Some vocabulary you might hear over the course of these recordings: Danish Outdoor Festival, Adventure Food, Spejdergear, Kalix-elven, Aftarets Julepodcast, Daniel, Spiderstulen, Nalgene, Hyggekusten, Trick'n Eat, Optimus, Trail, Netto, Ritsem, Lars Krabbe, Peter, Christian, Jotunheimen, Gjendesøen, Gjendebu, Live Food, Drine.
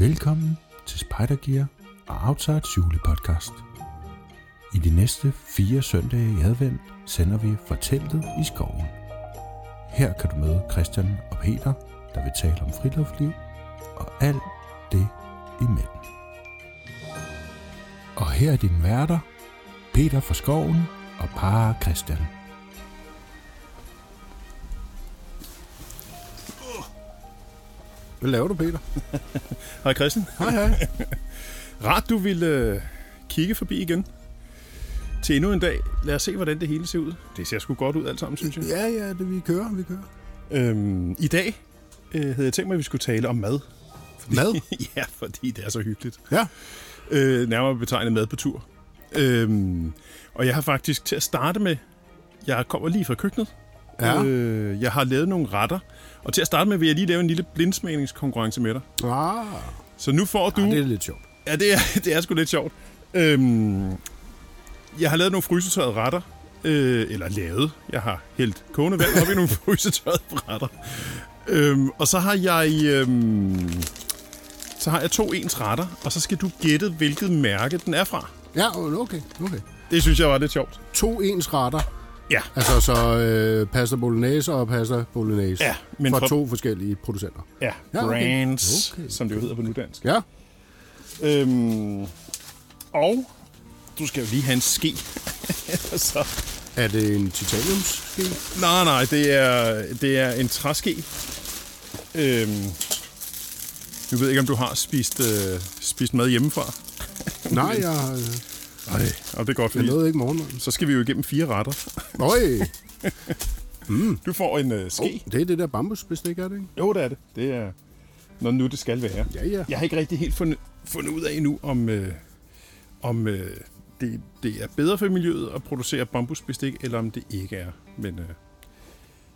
Velkommen til Spejdergear og Aftarets Julepodcast. I de næste 4 søndage i advent sender vi fra teltet i skoven. Her kan du møde Christian og Peter, der vil tale om friluftsliv og alt det imellem. Og her er dine værter, Peter fra skoven og par Christian. Hvad laver du, Peter? Hej, Christian. Hej. Rart, du ville kigge forbi igen til endnu en dag. Lad os se, hvordan det hele ser ud. Det ser sgu godt ud alt sammen, synes jeg. Ja, det vi kører. I dag havde jeg tænkt mig, at vi skulle tale om mad. Mad? Ja, fordi det er så hyggeligt. Ja. Nærmere betegnet mad på tur. Og jeg har faktisk til at starte med, jeg kommer lige fra køkkenet. Ja. Jeg har lavet nogle retter. Og til at starte med vil jeg lige lave en lille blindsmagningskonkurrence med dig. Ah. Så nu får du... Ja, det er lidt sjovt. Ja, det er sgu lidt sjovt. Jeg har lavet nogle frysetørrede retter. Eller lavet. Jeg har hældt kogende vand op i nogle frysetørrede retter. Og så har jeg... Så har jeg 2 ens retter, og så skal du gætte, hvilket mærke den er fra. Ja, okay. Det synes jeg var lidt sjovt. 2 ens retter. Ja. Altså så pasta bolognese og pasta bolognese. Ja, men fra 2 forskellige producenter. Ja, ja, brands, okay. Som det jo hedder på nudansk. Ja. Og du skal jo lige have en ske. Så. Er det en titaniumske? Nej, det er en træske. Nu ved jeg ikke, om du har spist mad hjemmefra. Nej, jeg har... Nej, og det er godt, fordi... Jeg nåede ikke morgenmaden. Så skal vi jo igennem 4 retter. Nøj! Du får en ske. Det er det der bambusbestik, er det ikke? Jo, det er det. Det er, når nu det skal være. Ja. Jeg har ikke rigtig helt fundet ud af endnu, om det er bedre for miljøet at producere bambusbestik, eller om det ikke er. Men,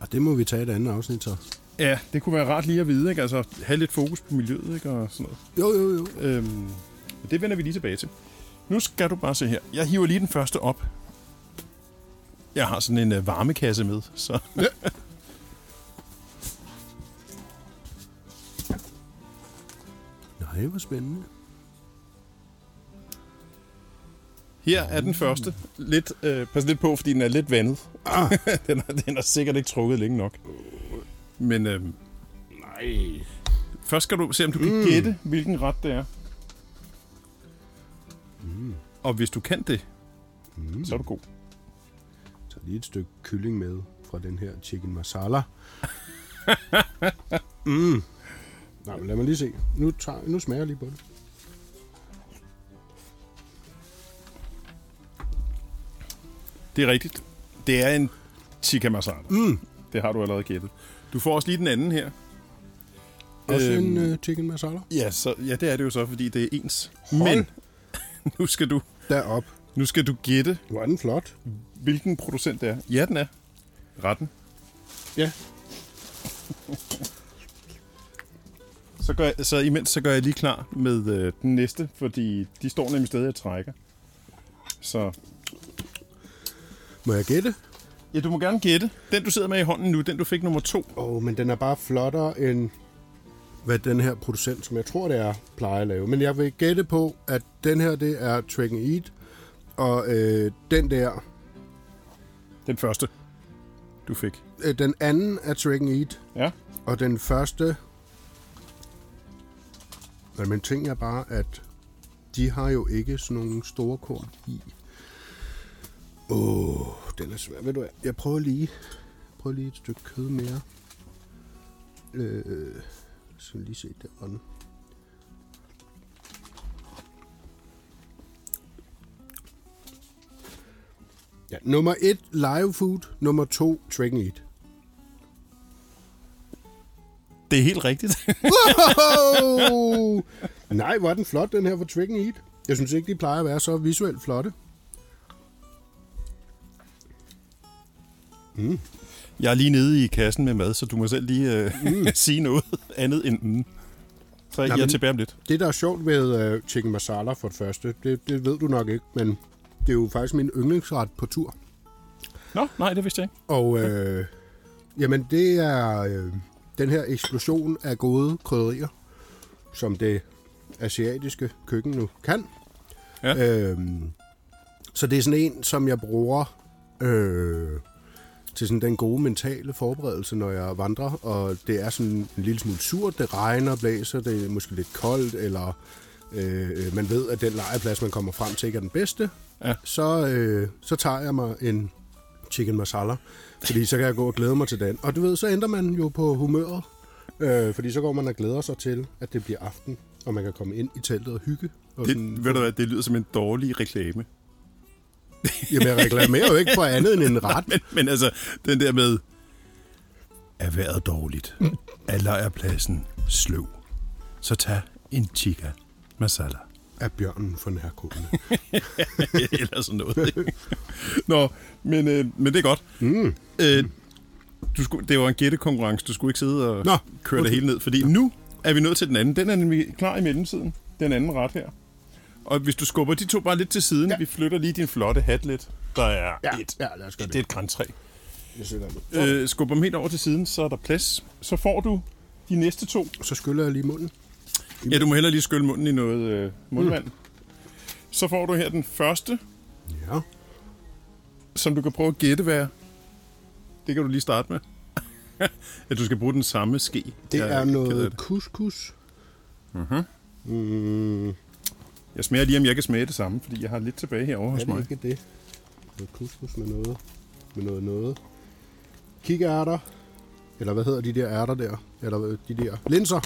og det må vi tage et andet afsnit så. Ja, det kunne være rart lige at vide, ikke? Altså have lidt fokus på miljøet, ikke? Og sådan noget. Jo. Det vender vi lige tilbage til. Nu skal du bare se her. Jeg hiver lige den første op. Jeg har sådan en varmekasse med, så... Ja. Nej, hvor spændende. Her er den første. Pas lidt på, fordi den er lidt vandet. Ah. Den er sikkert ikke trukket længe nok. Men nej. Først skal du se, om du kan gætte, hvilken ret det er. Og hvis du kan det, så er du god. Så lige et stykke kylling med fra den her chicken masala. Nej, men lad mig lige se. Nu smager jeg lige på det. Det er rigtigt. Det er en chicken masala. Det har du allerede gættet. Du får også lige den anden her. Også en chicken masala? Ja, det er det jo så, fordi det er ens. Men... Nu skal du derop. Nu skal du gætte. Hvor er den flot. Hvilken producent det er? Ja, den er. Retten. Ja. Så imens gør jeg lige klar med den næste, fordi de står nemlig stadig og trækker. Så må jeg gætte? Ja, du må gerne gætte. Den du sidder med i hånden nu, den du fik nummer 2. Men den er bare flottere end hvad den her producent, som jeg tror, det er, plejer at lave. Men jeg vil gætte på, at den her, det er Trek'n Eat, og den der... Den første, du fik. Den anden er Trek'n Eat, ja. Og den første... Men ting er bare, at de har jo ikke sådan nogle store korn i. Den er svær. Ved du hvad? Jeg prøver lige, et stykke kød mere. Så lige se der ånden. Ja, nummer 1, Live Food. Nummer 2, Trick'n Eat. Det er helt rigtigt. Wow! Nej, hvor er den flot, den her for Trick'n Eat. Jeg synes ikke, de plejer at være så visuelt flotte. Jeg er lige nede i kassen med mad, så du må selv lige sige noget andet end Så jeg er tilbage om lidt. Det, der er sjovt ved chicken masala for det første, det ved du nok ikke, men det er jo faktisk min yndlingsret på tur. Nå, nej, det vidste jeg ikke. Og jamen, det er den her eksplosion af gode krydderier, som det asiatiske køkken nu kan. Ja. Så det er sådan en, som jeg bruger til sådan den gode mentale forberedelse, når jeg vandrer. Og det er sådan en lille smule surt, det regner, blæser, det er måske lidt koldt, eller man ved, at den legeplads, man kommer frem til, ikke er den bedste. Ja. Så tager jeg mig en chicken masala, fordi så kan jeg gå og glæde mig til den. Og du ved, så ændrer man jo på humøret, fordi så går man og glæder sig til, at det bliver aften, og man kan komme ind i teltet og hygge. Og det, sådan, ved du hvad, det lyder som en dårlig reklame. Jamen, jeg reklamerer jo ikke for andet end en ret. Men altså, den der med, er vejret dårligt, er lejrpladsen sløv, så tag en chicken masala. Af bjørnen for nærkommende. Eller sådan noget. Ikke? Nå, men det er godt. Mm. Det var en gættekonkurrence. Du skulle ikke sidde og køre det hele ned. Fordi nu er vi nået til den anden. Den er nemlig klar i mellemtiden. Den anden ret her. Og hvis du skubber de to bare lidt til siden, vi flytter lige din flotte hat lidt. Der er det er et grantræ. Skubber dem helt over til siden, så er der plads. Så får du de næste to. Så skyller jeg lige munden. Ja, du må hellere lige skylle munden i noget mundvand. Så får du her den første. Ja. Som du kan prøve at gætte, hvad. Det kan du lige starte med. Ja, du skal bruge den samme ske. Det er noget couscous. Uh-huh. Jeg smager lige, om jeg kan smage det samme, fordi jeg har lidt tilbage herovre hos mig. Er det ikke det? Noget couscous med noget. Med noget. Kikærter. Eller hvad hedder de der ærter der? Eller de der linser.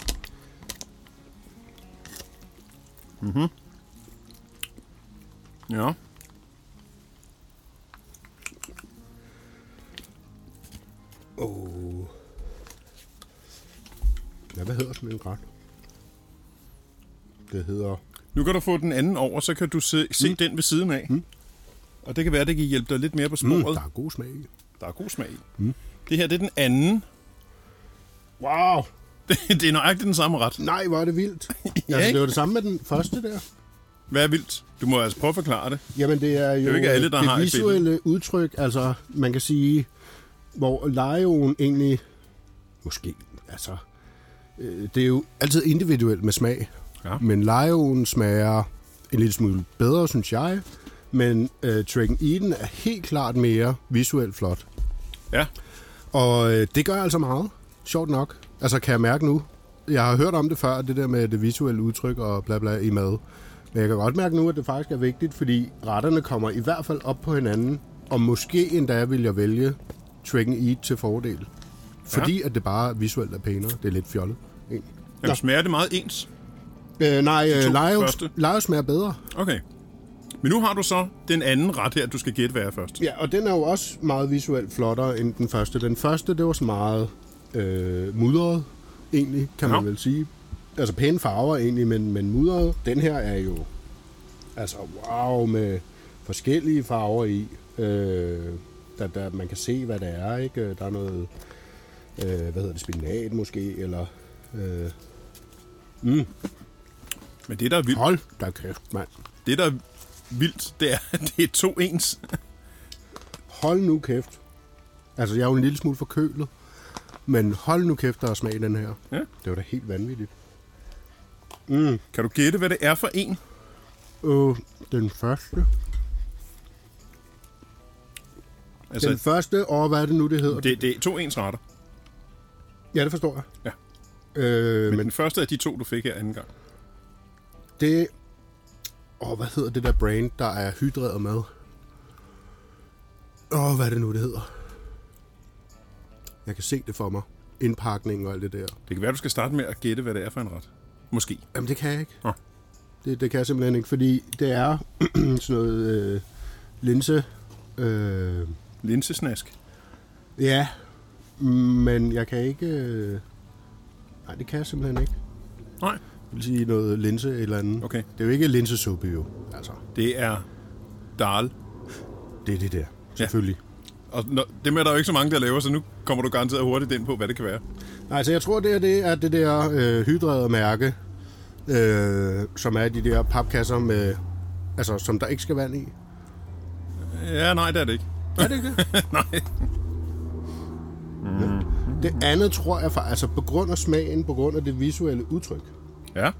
Mhm. Ja. Oh. Ja, hvad hedder sådan en ret? Det hedder. Nu kan du få den anden over, så kan du se den ved siden af. Mm. Og det kan være, at det kan hjælpe dig lidt mere på sporet. Der er god smag i. Det her, det er den anden. Wow. Det er nøjagtigt den samme ret. Nej, hvor er det vildt. Ja, altså, det var det samme med den første der. Hvad er vildt? Du må altså prøve at forklare det. Jamen, det er jo, ikke alle, der det har visuelle udtryk. Altså, man kan sige, hvor lejeoen egentlig. Måske, altså. Det er jo altid individuelt med smag. Ja. Men lejeoen smager en lille smule bedre, synes jeg. Men Trick'n Eat'en er helt klart mere visuelt flot. Ja. Og det gør altså meget. Sjovt nok. Altså, kan jeg mærke nu, jeg har hørt om det før, det der med det visuelle udtryk og bla bla i mad. Men jeg kan godt mærke nu, at det faktisk er vigtigt, fordi retterne kommer i hvert fald op på hinanden, og måske endda vil jeg vælge Trick'n Eat til fordel. Fordi at det bare visuelt er pænere. Det er lidt fjollet. Jamen, smager det meget ens? Nej, Lyo smager bedre. Okay. Men nu har du så den anden ret her, du skal gætte, hvad er først. Ja, og den er jo også meget visuelt flottere end den første. Den første, det var så meget mudret, egentlig, kan man vel sige. Altså pæne farver egentlig, men mudret. Den her er jo, altså wow, med forskellige farver i. Der man kan se, hvad det er, ikke? Der er noget, spinat måske, eller. Men det, der er vildt. Hold da kæft, mand. Det, der er vildt, det er to ens. Hold nu kæft. Altså, jeg er jo en lille smule forkølet. Men hold nu kæft, der er smag i den her. Ja. Det var da helt vanvittigt. Mm. Kan du gætte, hvad det er for en? Den første. Altså, den første, og hvad er det nu, det hedder? Det er to ens retter. Ja, det forstår jeg. Ja. Men den første af de to, du fik her anden gang. Det. Hvad hedder det der brand, der er hydreret med? Hvad er det nu, det hedder? Jeg kan se det for mig. Indpakningen og alt det der. Det kan være, du skal starte med at gætte, hvad det er for en ret. Måske. Jamen, det kan jeg ikke. Ja. Det kan jeg simpelthen ikke, fordi det er sådan noget linse. Linsesnask? Ja, men jeg kan ikke. Nej, det kan jeg simpelthen ikke. Nej. Jeg vil sige noget linse eller andet. Okay. Det er jo ikke linsesuppe, jo. Altså. Det er dal. Det er det der, selvfølgelig. Ja. Og det med, der er jo ikke så mange, der laver, så nu kommer du garanteret hurtigt ind på, hvad det kan være. Nej, så jeg tror, det er det der hydrerede mærke, som er de der papkasser, med, altså, som der ikke skal vand i. Ja, nej, det er det ikke. Er det ikke det? Nej. Mm. Det andet tror jeg, på grund af smagen, på grund af det visuelle udtryk. Ja.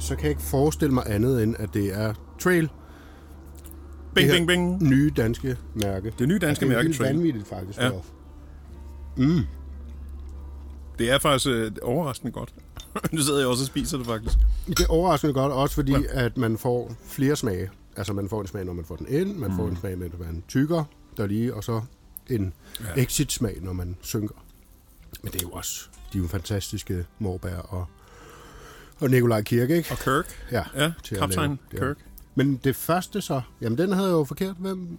så kan jeg ikke forestille mig andet end, at det er Trail. Bing, bing, bing. Nye danske mærke. Det nye danske mærke, Trail. Det er vanvittigt, faktisk. Ja. Mm. Det er faktisk overraskende godt. Nu sidder jeg også og spiser det, faktisk. Det er overraskende godt, også fordi, at man får flere smage. Altså, man får en smag, når man får den ind. Man får en smag, når man tykker der lige, og så en exit-smag, når man synker. Men det er jo også de jo fantastiske morbær og Nikolaj Kirke, ikke? Og Kirk. Ja, kaptajn Kirk. Men det første så, jamen den havde jeg jo forkert. Hvem?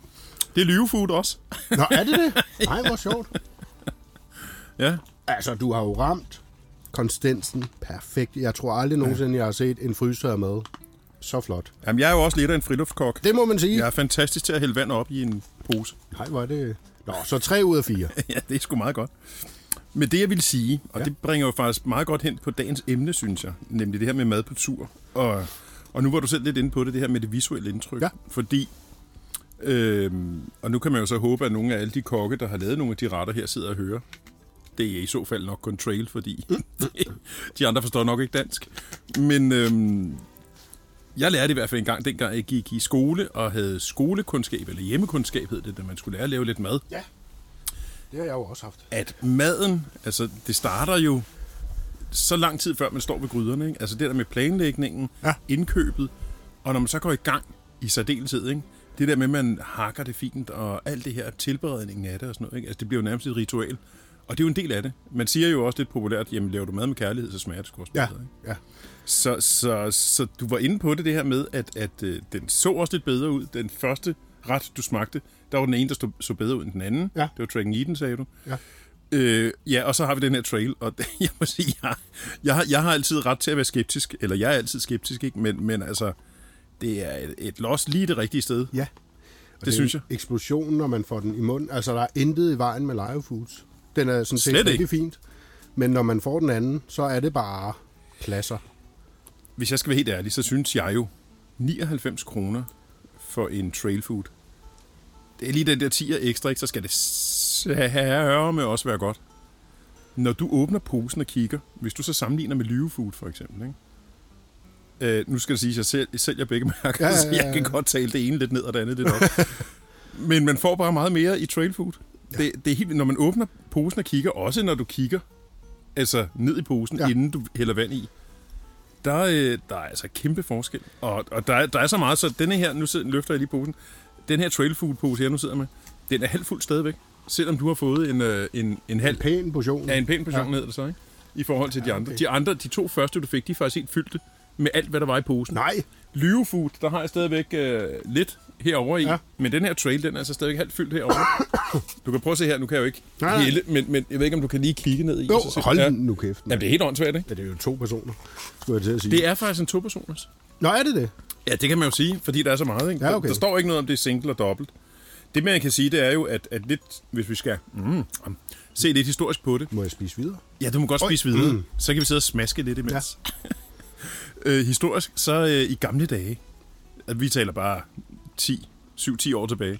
Det er Live Food også. Nå, er det det? Nej, hvor sjovt. Ja. Altså, du har jo ramt konsistensen perfekt. Jeg tror aldrig nogensinde, jeg har set en fryseret mad så flot. Jamen, jeg er jo også lidt af en friluftkok. Det må man sige. Jeg er fantastisk til at hælde vand op i en pose. Nej, hvor er det... Nå, så 3 ud af 4. Ja, det er sgu meget godt. Men det, jeg vil sige, og det bringer jo faktisk meget godt hen på dagens emne, synes jeg, nemlig det her med mad på tur. Og nu var du selv lidt inde på det her med det visuelle indtryk. Ja. Fordi, og nu kan man jo så håbe, at nogle af alle de kokke, der har lavet nogle af de retter her, sidder og hører. Det er i så fald nok kun Trail, fordi de andre forstår nok ikke dansk. Men jeg lærte i hvert fald en gang, dengang jeg gik i skole og havde skolekundskab, eller hjemmekundskab hed det, da man skulle lære at lave lidt mad. Ja, det har jeg jo også haft. At maden, altså det starter jo så lang tid før man står ved gryderne, ikke? Altså det der med planlægningen, indkøbet, og når man så går i gang i særdeleshed, ikke? Det der med, at man hakker det fint, og alt det her tilberedningen af det og sådan noget, ikke? Altså det bliver jo nærmest et ritual. Og det er jo en del af det. Man siger jo også lidt populært, jamen laver du mad med kærlighed, så smager det sgu også bedre. Ja. Så du var inde på det her med, at den så også lidt bedre ud. Den første ret, du smagte, der var den ene, der så bedre ud end den anden. Ja. Det var Trek'n Eat'en, sagde du. Ja. Og så har vi den her Trail, og jeg må sige, jeg har altid ret til at være skeptisk, eller jeg er altid skeptisk, ikke? Men altså, det er et loss lige det rigtige sted. Ja. Det synes jeg. Eksplosionen, når man får den i munden. Altså, der er intet i vejen med Live Foods. Den er sådan set rigtig fint, men når man får den anden, så er det bare pladser. Hvis jeg skal være helt ærlig, så synes jeg jo 99 kroner for en Trail Food. Det er lige den der 10'er ekstra, ikke? Så skal det sørme også være godt. Når du åbner posen og kigger, hvis du så sammenligner med Live Food for eksempel, ikke? Nu skal det sige, at jeg sælger begge mærker, så jeg kan godt tale det ene lidt ned og det andet lidt op. Men man får bare meget mere i Trail Food. Ja. Det er helt, når man åbner posen og kigger, også når du kigger altså ned i posen, inden du hælder vand i, der er altså kæmpe forskel. Og der er så meget, så denne her, nu løfter jeg lige posen, den her Trail Food pose her, nu sidder med, den er halvfuld stadigvæk, selvom du har fået en halv... En pæn portion. Ja, en pæn portion hedder det så, ikke? I forhold til de andre. Okay. De 2 første, du fik, de er faktisk helt fyldte med alt, hvad der var i posen. Nej! Lyo Food, der har jeg stadigvæk lidt herover i, men den her Trail, den er altså stadigvæk halvt fyldt herover. Du kan prøve at se her, nu kan jeg jo ikke hele, men jeg ved ikke, om du kan lige kigge ned i. Jo, hold den nu kæft. Jamen, det er helt åndssvagt, ikke? Ja, det er jo 2 personer, skulle jeg til at sige. Det er faktisk en 2-personers. Nå, er det det? Ja, det kan man jo sige, fordi der er så meget, ikke? Ja, okay. Der står ikke noget om, det er single og dobbelt. Det, man kan sige, det er jo, at lidt, hvis vi skal se lidt historisk på det. Må jeg spise videre? Ja, du må godt spise videre. Mm. Så kan vi sidde og smaske lidt imens. Ja. Historisk, så i gamle dage, at vi taler bare 7-10 år tilbage,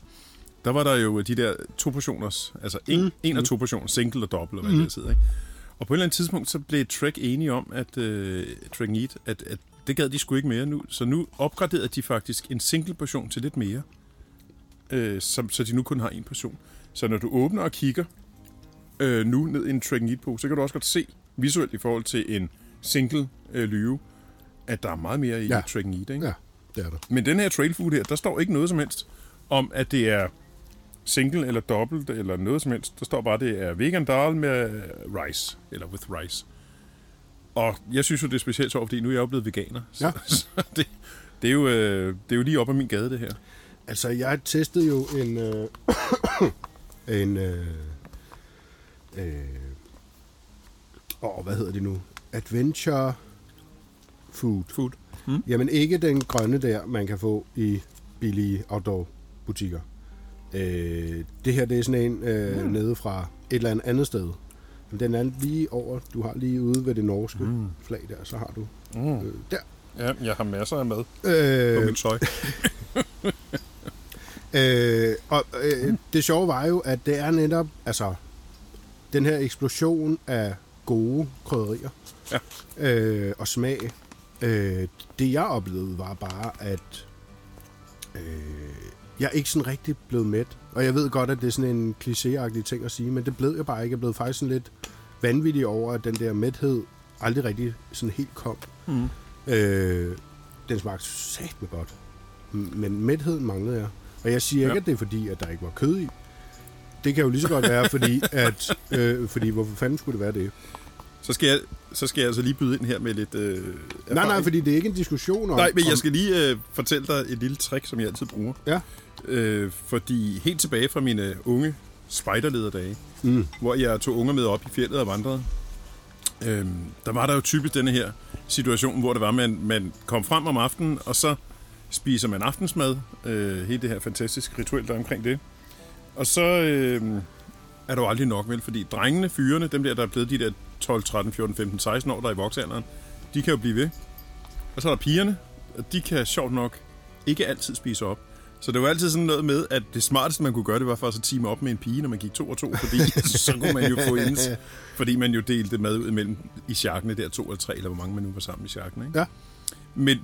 der var der jo de der 2-portioners, altså en og 2-portioner, single og dobbelt, og hvad det sidder, ikke? Og på et eller andet tidspunkt, så blev Trek enige om, at Trek'n Eat, at det gad de sgu ikke mere nu, så nu opgraderede de faktisk en single portion til lidt mere, så de nu kun har 1 portion. Så når du åbner og kigger nu ned i en Trek'n Eat på, så kan du også godt se visuelt i forhold til en single lyve, at der er meget mere i Trek'n Eat, ikke? Ja, det er der. Men den her Trail Food her, der står ikke noget som helst om, at det er single eller dobbelt eller noget som helst. Der står bare, at det er vegan dal med rice, eller with rice. Og jeg synes jo, det er specielt sjovt, fordi nu er jeg jo blevet veganer. Ja. Så det er jo lige op ad min gade, det her. Altså, jeg testede jo hvad hedder det nu? Adventure... Food. Mm. Jamen ikke den grønne der, man kan få i billige outdoor-butikker. Det her, det er sådan en nede fra et eller andet sted. Men den anden lige over, du har lige ude ved det norske flag der, så har du der. Ja, jeg har masser af mad på mit tøj. Det sjove var jo, at det er netop, altså, den her eksplosion af gode krydderier og smag, Det jeg oplevede var bare, at jeg ikke sådan rigtig blev mæt. Og jeg ved godt, at det er sådan en klichéagtig ting at sige, men det blev jeg bare ikke. Jeg blev faktisk sådan lidt vanvittig over, at den der mæthed aldrig rigtig sådan helt kom. Mm. Den smagte satme godt. Men mætheden manglede jeg. Og jeg siger ikke, at det er fordi, at der ikke var kød i. Det kan jo lige så godt være, fordi at fordi hvorfor fanden skulle det være det? Så skal jeg altså lige byde ind her med lidt erfaring. Nej, fordi det er ikke en diskussion om... Nej, men jeg skal lige fortælle dig et lille trick, som jeg altid bruger. Ja. Fordi helt tilbage fra mine unge spejderlederdage, hvor jeg tog unger med op i fjellet og vandrede, der var der jo typisk denne her situation, hvor det var, man kom frem om aftenen, og så spiser man aftensmad. Hele det her fantastiske rituel, der omkring det. Og så er der jo aldrig nok, vel? Fordi drengene, fyrene, dem der er blevet de der 12, 13, 14, 15, 16 år, der er i voksalderen, de kan jo blive ved. Og så er der pigerne, og de kan sjovt nok ikke altid spise op. Så det var altid sådan noget med, at det smarteste, man kunne gøre, det var faktisk at time op med en pige, når man gik 2 og 2, fordi så kunne man jo få ens, fordi man jo delte mad ud imellem i sjakkene der 2 og 3, eller hvor mange man nu var sammen i sjakkene, ikke? Ja.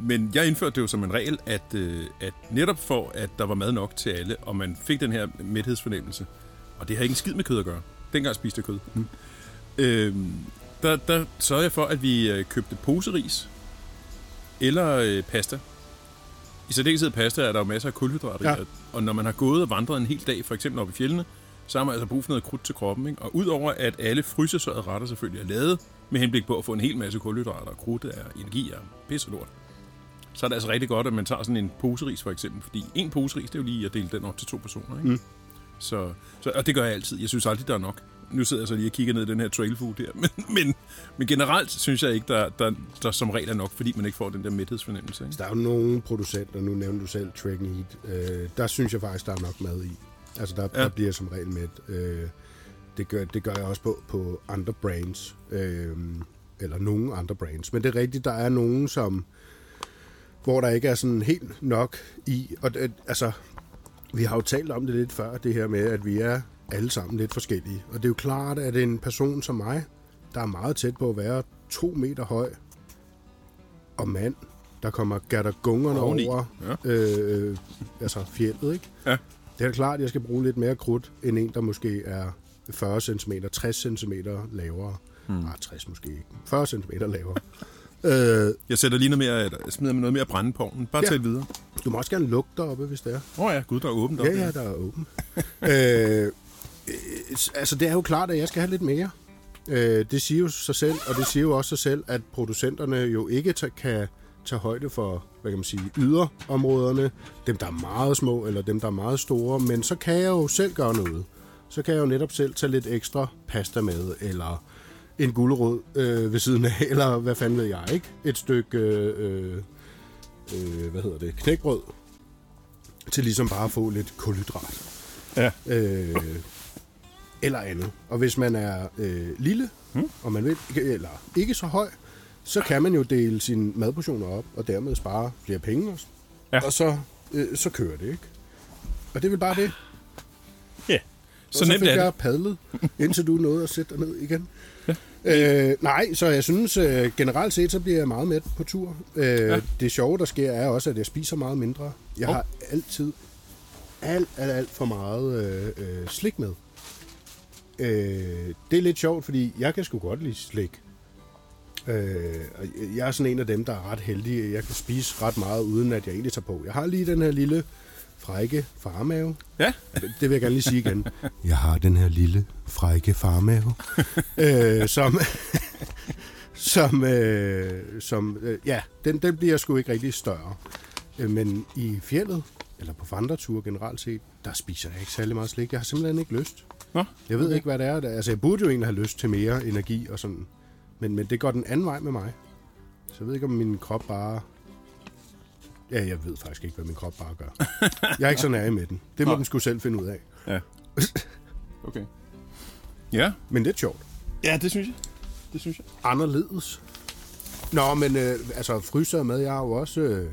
Men jeg indførte det jo som en regel, at netop for, at der var mad nok til alle, og man fik den her mæthedsfornemmelse, og det har ikke en skid med kød at gøre. Dengang spiste jeg kød. Mm. Der sørgede jeg for, at vi købte poseris eller pasta. I særdeleshed pasta er der jo masser af kulhydrater. Ja. Og når man har gået og vandret en hel dag, for eksempel oppe i fjellene, så har man altså brug for noget krudt til kroppen, ikke? Og udover at alle frysesøjede retter selvfølgelig er lavet med henblik på at få en hel masse kulhydrater, og krudtet er energi og pis og lort, så er det altså rigtig godt, at man tager sådan en poseris for eksempel, fordi en poseris, det er jo lige at dele den op til 2 personer, ikke? Mm. Så, og det gør jeg altid. Jeg synes aldrig, der er nok. Nu sidder jeg så lige og kigger ned i den her trail food her, men generelt synes jeg ikke, der som regel er nok, fordi man ikke får den der mæthedsfornemmelse, ikke? Der er jo nogle producenter, nu nævner du selv Trek'n Eat, der synes jeg faktisk, der er nok mad i. Altså der bliver som regel mæt. Det gør jeg også på andre brands, eller nogle andre brands. Men det er rigtigt, der er nogen, hvor der ikke er sådan helt nok i. Og det, altså, vi har jo talt om det lidt før, det her med, at vi er alle sammen lidt forskellige. Og det er jo klart, at en person som mig, der er meget tæt på at være 2 meter høj, og mand, der kommer gattergungerne over altså fjellet, ikke? Ja. Det er klart, at jeg skal bruge lidt mere krudt end en, der måske er 40 cm, 60 cm lavere. Nej, 60 måske ikke. 40 cm lavere. Jeg sætter lige noget mere, eller smider noget mere brænde på den. Bare tæt videre. Du må også gerne lukke deroppe, hvis det er. Åh ja, gud, der er åbent deroppe. Ja, der er åbent. Altså, det er jo klart, at jeg skal have lidt mere. Det siger jo sig selv, og det siger jo også sig selv, at producenterne jo ikke kan tage højde for, hvad kan man sige, yderområderne, dem der er meget små eller dem der er meget store, men så kan jeg jo selv gøre noget. Så kan jeg jo netop selv tage lidt ekstra pasta med, eller en gulerod ved siden af, eller hvad fanden ved jeg, ikke? Et stykke, knækbrød, til ligesom bare at få lidt kulhydrat. Ja. Eller andet. Og hvis man er lille, og man vil, eller ikke så høj, så kan man jo dele sine madportioner op, og dermed spare flere penge også. Ja. Og så kører det, ikke? Og det er vel bare det. Ja. Så nemt er det. Og så fik jeg padlet, indtil du nåede at sætte dig ned igen. Ja. Nej, så jeg synes generelt set, så bliver jeg meget mæt på tur. Det sjove, der sker, er også, at jeg spiser meget mindre. Jeg har altid alt for meget slik med. Det er lidt sjovt, fordi jeg kan sgu godt lide slik. Jeg er sådan en af dem, der er ret heldig. Jeg kan spise ret meget, uden at jeg egentlig tager på. Jeg har lige den her lille frække farmave. Ja. Det vil jeg gerne lige sige igen. Jeg har den her lille frække farmave, den bliver sgu ikke rigtig større. Men i fjeldet, eller på vandreture generelt set, der spiser jeg ikke særlig meget slik. Jeg har simpelthen ikke lyst. Nå, jeg ved ikke, hvad det er. Altså, jeg burde jo egentlig have lyst til mere energi og sådan. Men det går den anden vej med mig. Så jeg ved ikke, om min krop bare... Ja, jeg ved faktisk ikke, hvad min krop bare gør. Jeg er ikke så nær med den. Det må den sgu selv finde ud af. Ja. Okay. Ja. Men det er sjovt. Ja, det synes jeg. Anderledes. Nå, men fryser med, jeg har jo også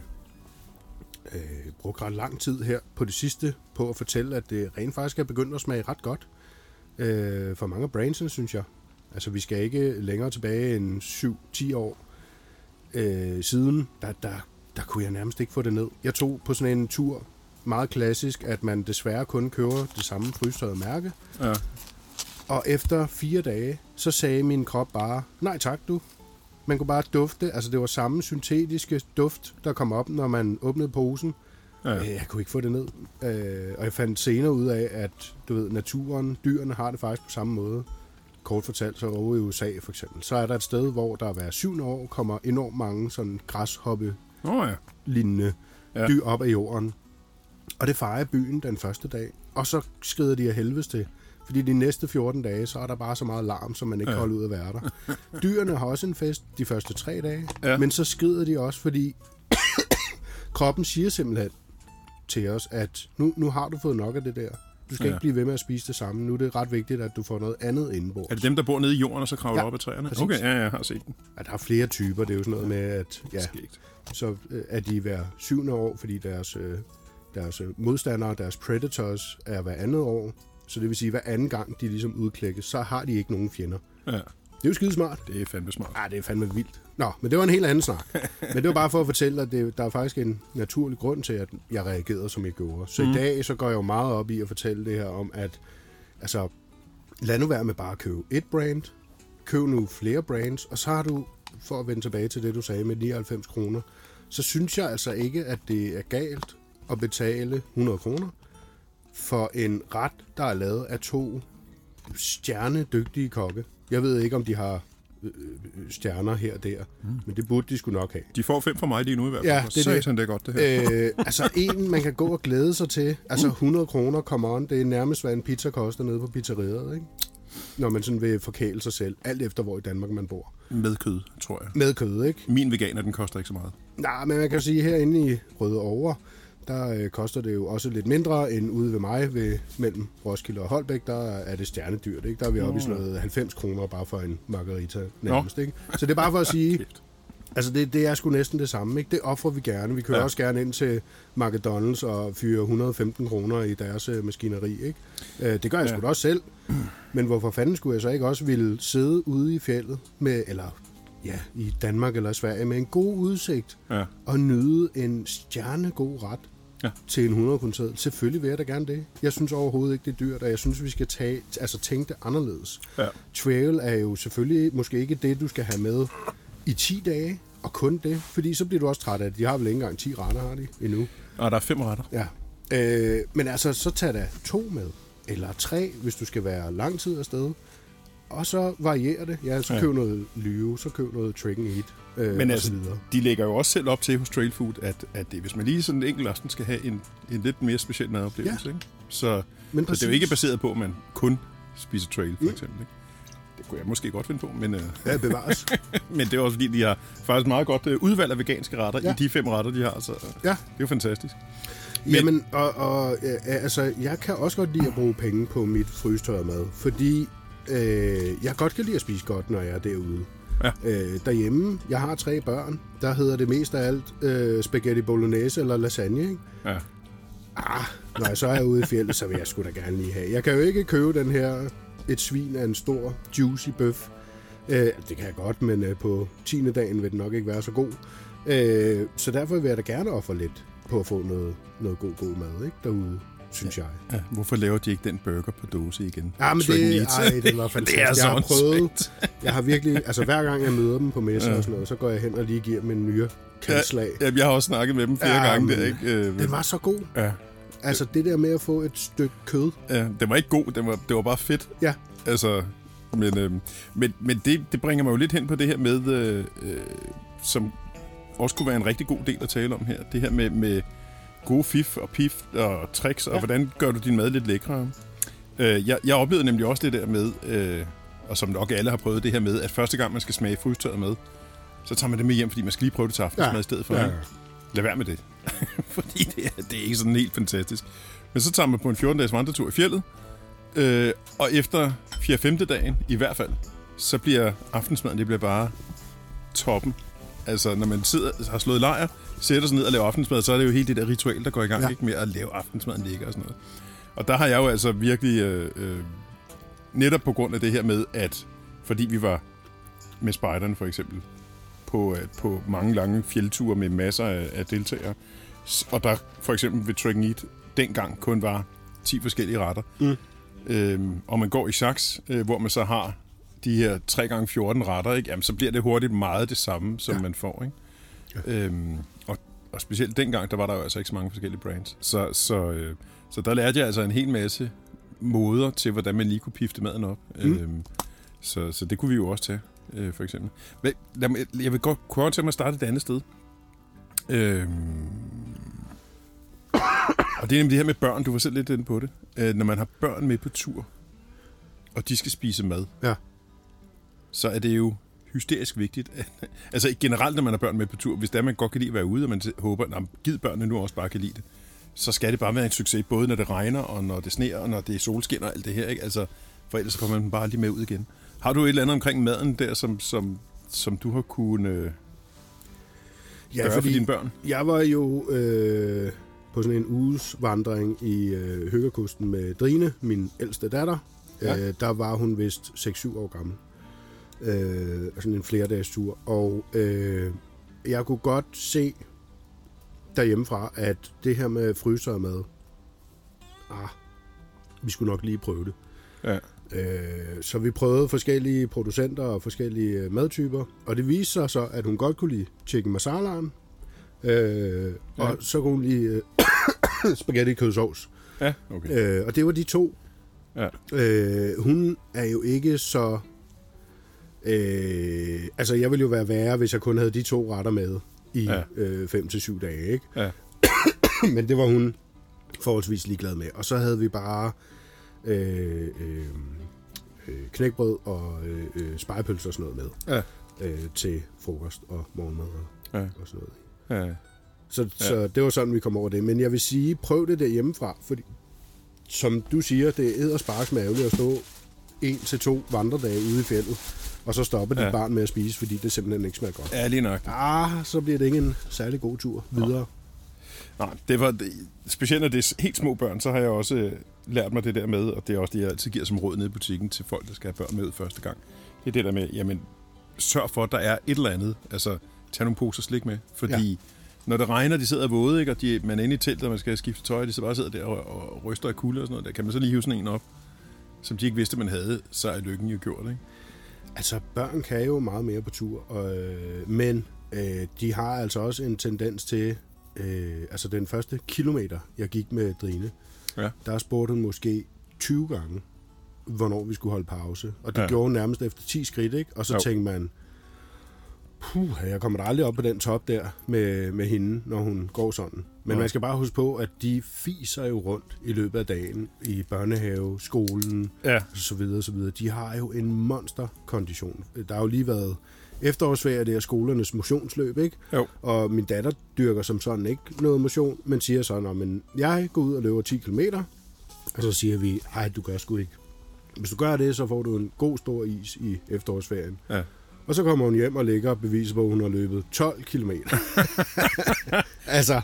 brugt ret lang tid her på det sidste på at fortælle, at det rent faktisk er begyndt at smage ret godt. For mange af brandsene, synes jeg. Altså, vi skal ikke længere tilbage end 7-10 år, siden, der kunne jeg nærmest ikke få det ned. Jeg tog på sådan en tur, meget klassisk, at man desværre kun køber det samme frystørrede mærke. Ja. Og efter 4 dage, så sagde min krop bare, nej tak du. Man kunne bare dufte, altså det var samme syntetiske duft, der kom op, når man åbnede posen. Ja. Jeg kunne ikke få det ned. Og jeg fandt senere ud af, at du ved, naturen, dyrene har det faktisk på samme måde. Kort fortalt, så over i USA for eksempel, så er der et sted, hvor der hver 7. år kommer enormt mange sådan græshoppe-lignende dyr op af jorden. Og det fejrer byen den første dag, og så skrider de af helvedes til. Fordi de næste 14 dage, så er der bare så meget larm, som man ikke holder ud at være der. Dyrene har også en fest de første 3 dage, men så skrider de også, fordi kroppen siger simpelthen til os, at nu har du fået nok af det der. Du skal ikke blive ved med at spise det samme. Nu er det ret vigtigt, at du får noget andet indenbords. Er det dem, der bor nede i jorden, og så kravler op ad træerne? Præcis. Okay, jeg har set den. Ja, der er flere typer. Det er jo sådan noget med, at så er de hver 7. år, fordi deres modstandere, deres predators, er hver andet år. Så det vil sige, at hver anden gang, de ligesom udklækkes, så har de ikke nogen fjender. Ja. Det er jo skidesmart. Det er fandme smart. Ja, det er fandme vildt. Nå, men det var en helt anden snak. Men det var bare for at fortælle, at der er faktisk en naturlig grund til, at jeg reagerede, som jeg gjorde. Så i dag, så går jeg jo meget op i at fortælle det her om, at altså, lad nu være med bare at købe et brand. Køb nu flere brands, og så har du, for at vende tilbage til det, du sagde med 99 kroner, så synes jeg altså ikke, at det er galt at betale 100 kroner for en ret, der er lavet af 2 stjernedygtige kokke. Jeg ved ikke, om de har stjerner her og der, men det burde de sgu nok have. De får 5 fra mig lige nu i hvert fald. Ja, det er godt, det her. Altså en, man kan gå og glæde sig til. Altså 100 kroner, come on, det er nærmest, hvad en pizza koster nede på pizzeriet, ikke? Når man sådan vil forkæle sig selv, alt efter hvor i Danmark man bor. Med kød, tror jeg. Med kød, ikke? Min veganer, den koster ikke så meget. Nej, men man kan sige, herinde i Rødovre, der koster det jo også lidt mindre end ude ved mig, mellem Roskilde og Holbæk, der er det stjernedyrt, ikke? Der er vi oppe i sådan noget 90 kroner bare for en margarita nærmest, ikke? Så det er bare for at sige, altså det er sgu næsten det samme, ikke? Det offrer vi gerne. Vi kører også gerne ind til McDonald's og fyrer 115 kroner i deres maskineri, ikke? Det gør jeg sgu da også selv, men hvorfor fanden skulle jeg så ikke også ville sidde ude i fjeldet med, eller i Danmark eller Sverige, med en god udsigt og nyde en stjernegod ret til en 100-kroneseddel. Selvfølgelig vil jeg da gerne det. Jeg synes overhovedet ikke, det er dyrt, og jeg synes, vi skal tænke det anderledes. Ja. Trail er jo selvfølgelig måske ikke det, du skal have med i 10 dage, og kun det, fordi så bliver du også træt af det. De har vel ikke engang 10 retter, har de endnu. Og der er 5 retter. Ja. Men altså, så tag da 2 med, eller 3, hvis du skal være lang tid afsted. Og så varierer det. Ja, så køb noget Lyo, så køb noget Trick'n Eat, men altså, de lægger jo også selv op til hos Trail Food, at det, hvis man lige sådan en enkelt aften skal have en lidt mere speciel madoplevelse, ikke? Så det er jo ikke baseret på, at man kun spiser Trail, for eksempel, ikke? Det kunne jeg måske godt finde på, men... Ja, bevares. Men det er også fordi, de har faktisk meget godt udvalg af veganske retter i de 5 retter, de har, så det er jo fantastisk. Men... Jamen, altså, jeg kan også godt lide at bruge penge på mit frystørrede mad, fordi... jeg godt kan lide at spise godt, når jeg er derude. Ja. Derhjemme, jeg har 3 børn, der hedder det mest af alt spaghetti bolognese eller lasagne, ikke? Ja. Når jeg så er ude i fjeldet, så vil jeg sgu da gerne lige have. Jeg kan jo ikke købe den her, et svin af en stor, juicy bøf. Det kan jeg godt, men på 10. dagen vil den nok ikke være så god. Så derfor vil jeg da gerne ofre lidt på at få noget god mad, ikke, derude. Synes jeg. Ja, hvorfor laver de ikke den burger på dåse igen? Ja, men det var fantastisk. Det er så åndssvagt. Jeg har virkelig, altså hver gang jeg møder dem på messer og sådan noget, så går jeg hen og lige giver dem en nyere kaldslag. Ja, jeg har også snakket med dem 4 gange. Det, ikke? Den var så god. Ja. Altså det der med at få et stykke kød. Ja, den var ikke god, det var bare fedt. Ja. Altså, men det bringer mig jo lidt hen på det her med, som også kunne være en rigtig god del at tale om her, det her med gode fif og pif og tricks, og hvordan gør du din mad lidt lækrere? Jeg oplevede nemlig også det der med, og som nok alle har prøvet det her med, at første gang man skal smage frystørret mad, så tager man det med hjem, fordi man skal lige prøve det til aftensmad i stedet for. Ja. Lad være med det, fordi det er ikke sådan helt fantastisk. Men så tager man på en 14-dages vandretur i fjeldet, og efter 4-5. dagen i hvert fald, så bliver aftensmaden, det bliver bare toppen. Altså, når man sidder, har slået lejr, sætter sig ned og laver aftensmad, så er det jo helt det der ritual, der går i gang, ikke, med at lave aftensmaden ligger og sådan noget. Og der har jeg jo altså virkelig, netop på grund af det her med, at fordi vi var med spejderne for eksempel på mange lange fjeldture med masser af deltagere. Og der for eksempel ved Trek'n Eat dengang kun var 10 forskellige retter. Mm. Og man går i saks, hvor man så har de her 3x14 retter, ikke? Jamen, så bliver det hurtigt meget det samme, som man får. Ikke? Ja. Og specielt dengang, der var der jo altså ikke så mange forskellige brands. Så der lærte jeg altså en hel masse måder til, hvordan man lige kunne pifte maden op. Mm. Så det kunne vi jo også tage, for eksempel. Jeg vil godt til mig at starte et andet sted. Og det er nemlig det her med børn. Du var selv lidt inde på det. Når man har børn med på tur, og de skal spise mad, så er det jo hysterisk vigtigt. Altså generelt, når man har børn med på tur, hvis der man godt kan lide at være ude, og man håber, at gid børnene nu også bare kan lide det, så skal det bare være en succes, både når det regner, og når det sneer, og når det er solskin og alt det her. Ikke? Altså, for ellers kommer man bare lige med ud igen. Har du et eller andet omkring maden der, som du har kunnet gøre for dine børn? Jeg var jo på sådan en uges vandring i Hyggekusten med Drine, min ældste datter. Ja. Der var hun vist 6-7 år gammel. Sådan en flerdages tur. Og jeg kunne godt se derhjemmefra, at det her med fryser og mad, vi skulle nok lige prøve det. Ja. Så vi prøvede forskellige producenter og forskellige madtyper, og det viste sig så, at hun godt kunne lide chicken masalaen, og så kunne hun lide spaghetti kødsovs. Ja, okay. Og det var de to. Ja. Hun er jo ikke så... altså, jeg ville jo være værre, hvis jeg kun havde de to retter med i 5-7 dage, ikke? Ja. Men det var hun forholdsvis ligeglad med. Og så havde vi bare... knækbrød og spegepølser og sådan noget med til frokost og morgenmad og sådan noget. Ja. Så det var sådan, vi kom over det. Men jeg vil sige, prøv det derhjemmefra, fordi som du siger, det er eddersparksmærkeligt at stå 1-2 vandredage ude i fjeldet, og så stopper dit barn med at spise, fordi det simpelthen ikke smager godt. Ja, lige nok. Så bliver det ikke en særlig god tur videre. Nej, det var specielt når det er helt små børn, så har jeg også lært mig det der med, og det er også det, jeg altid giver som råd nede i butikken til folk, der skal have børn med ud første gang. Det er det der med, jamen, sørg for, at der er et eller andet. Altså, tag nogle poser slik med, fordi når det regner, de sidder våde, ikke, og man er inde i teltet, og man skal skifte tøj, de så bare sidder der og ryster af kulde og sådan noget, der kan man så lige hive sådan en op, som de ikke vidste, man havde, så er lykken jo gjort, ikke? Altså, børn kan jo meget mere på tur, og, men de har altså også en tendens til... altså den første kilometer, jeg gik med Drine, der spurgte hun måske 20 gange, hvornår vi skulle holde pause. Og det gjorde hun nærmest efter 10 skridt, ikke? Og så tænkte man, jeg kommer da aldrig op på den top der med hende, når hun går sådan. Men man skal bare huske på, at de fiser jo rundt i løbet af dagen i børnehave, skolen, og så videre. De har jo en monsterkondition. Der har jo lige været efterårsferie, det er skolernes motionsløb, ikke? Jo. Og min datter dyrker som sådan ikke noget motion, men siger sådan, at jeg går ud og løber 10 km, og så siger vi, nej, du gør sgu ikke. Hvis du gør det, så får du en god stor is i efterårsferien. Ja. Og så kommer hun hjem og lægger beviser på, at hun har løbet 12 km. Altså,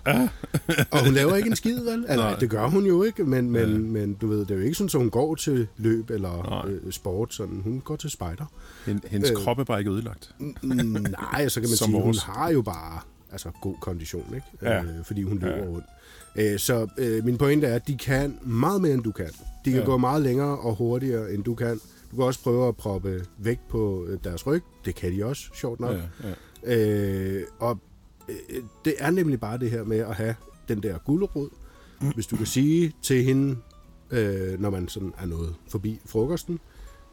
og hun laver ikke en skid, vel? Altså, det gør hun jo ikke, men du ved, det er jo ikke sådan, så hun går til løb eller sport. Sådan. Hun går til spejder. Hendes krop er bare ikke ødelagt. Nej, så kan man sige, hun har jo bare altså, god kondition, ikke? Fordi hun løber rundt. Så min pointe er, at de kan meget mere, end du kan. De kan gå meget længere og hurtigere, end du kan. Du kan også prøve at proppe vægt på deres ryg. Det kan de også, sjovt nok. Ja. Og det er nemlig bare det her med at have den der gulerod. Hvis du kan sige til hende, når man sådan er nået forbi frokosten,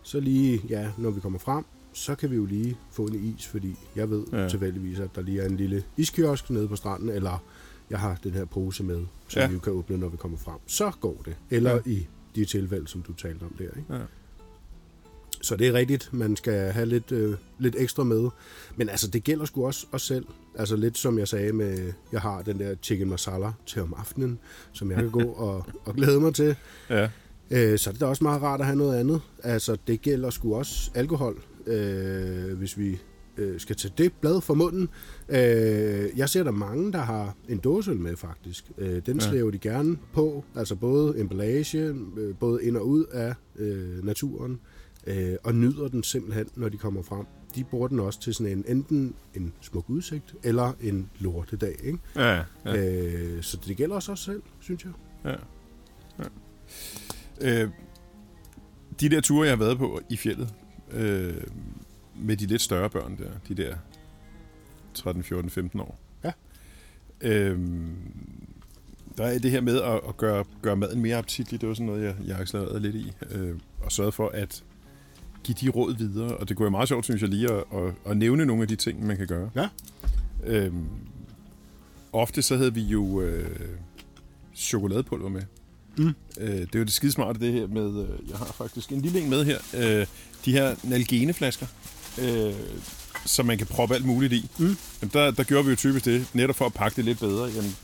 så lige, når vi kommer frem, så kan vi jo lige få en is, fordi jeg ved tilfældigvis, at der lige er en lille iskiosk nede på stranden, eller jeg har den her pose med, som vi kan åbne, når vi kommer frem. Så går det. Eller i de tilfælde, som du talte om der, ikke? Ja. Så det er rigtigt, man skal have lidt ekstra med. Men altså, det gælder sgu også os selv. Altså lidt som jeg sagde med, jeg har den der chicken masala til om aftenen, som jeg kan gå og glæde mig til. Ja. Så det er også meget rart at have noget andet. Altså, det gælder sgu også alkohol, hvis vi skal tage det blad fra munden. Jeg ser der mange, der har en dåseøl med, faktisk. Den slæver de gerne på. Altså både emballage, både ind og ud af naturen. Og nyder den simpelthen, når de kommer frem. de bruger den også til sådan en, enten en smuk udsigt, eller en lortedag, ikke? Ja, ja. Så det gælder også os selv, synes jeg. Ja, ja. De der ture, jeg har været på i fjeldet, med de lidt større børn der, de der 13, 14, 15 år. Ja. Der er det her med at gøre maden mere appetitlig, det var sådan noget, jeg accelererede lidt i, og sørgede for at give de råd videre, og det går jo meget sjovt, synes jeg, lige at nævne nogle af de ting, man kan gøre. Ja. Ofte så havde vi jo chokoladepulver med. Mm. Det er jo det skidesmarte, det her med, jeg har faktisk en lille en med her, de her Nalgene-flasker, som man kan proppe alt muligt i. Mm. Jamen, der gjorde vi jo typisk det, netop for at pakke det lidt bedre. Jamen,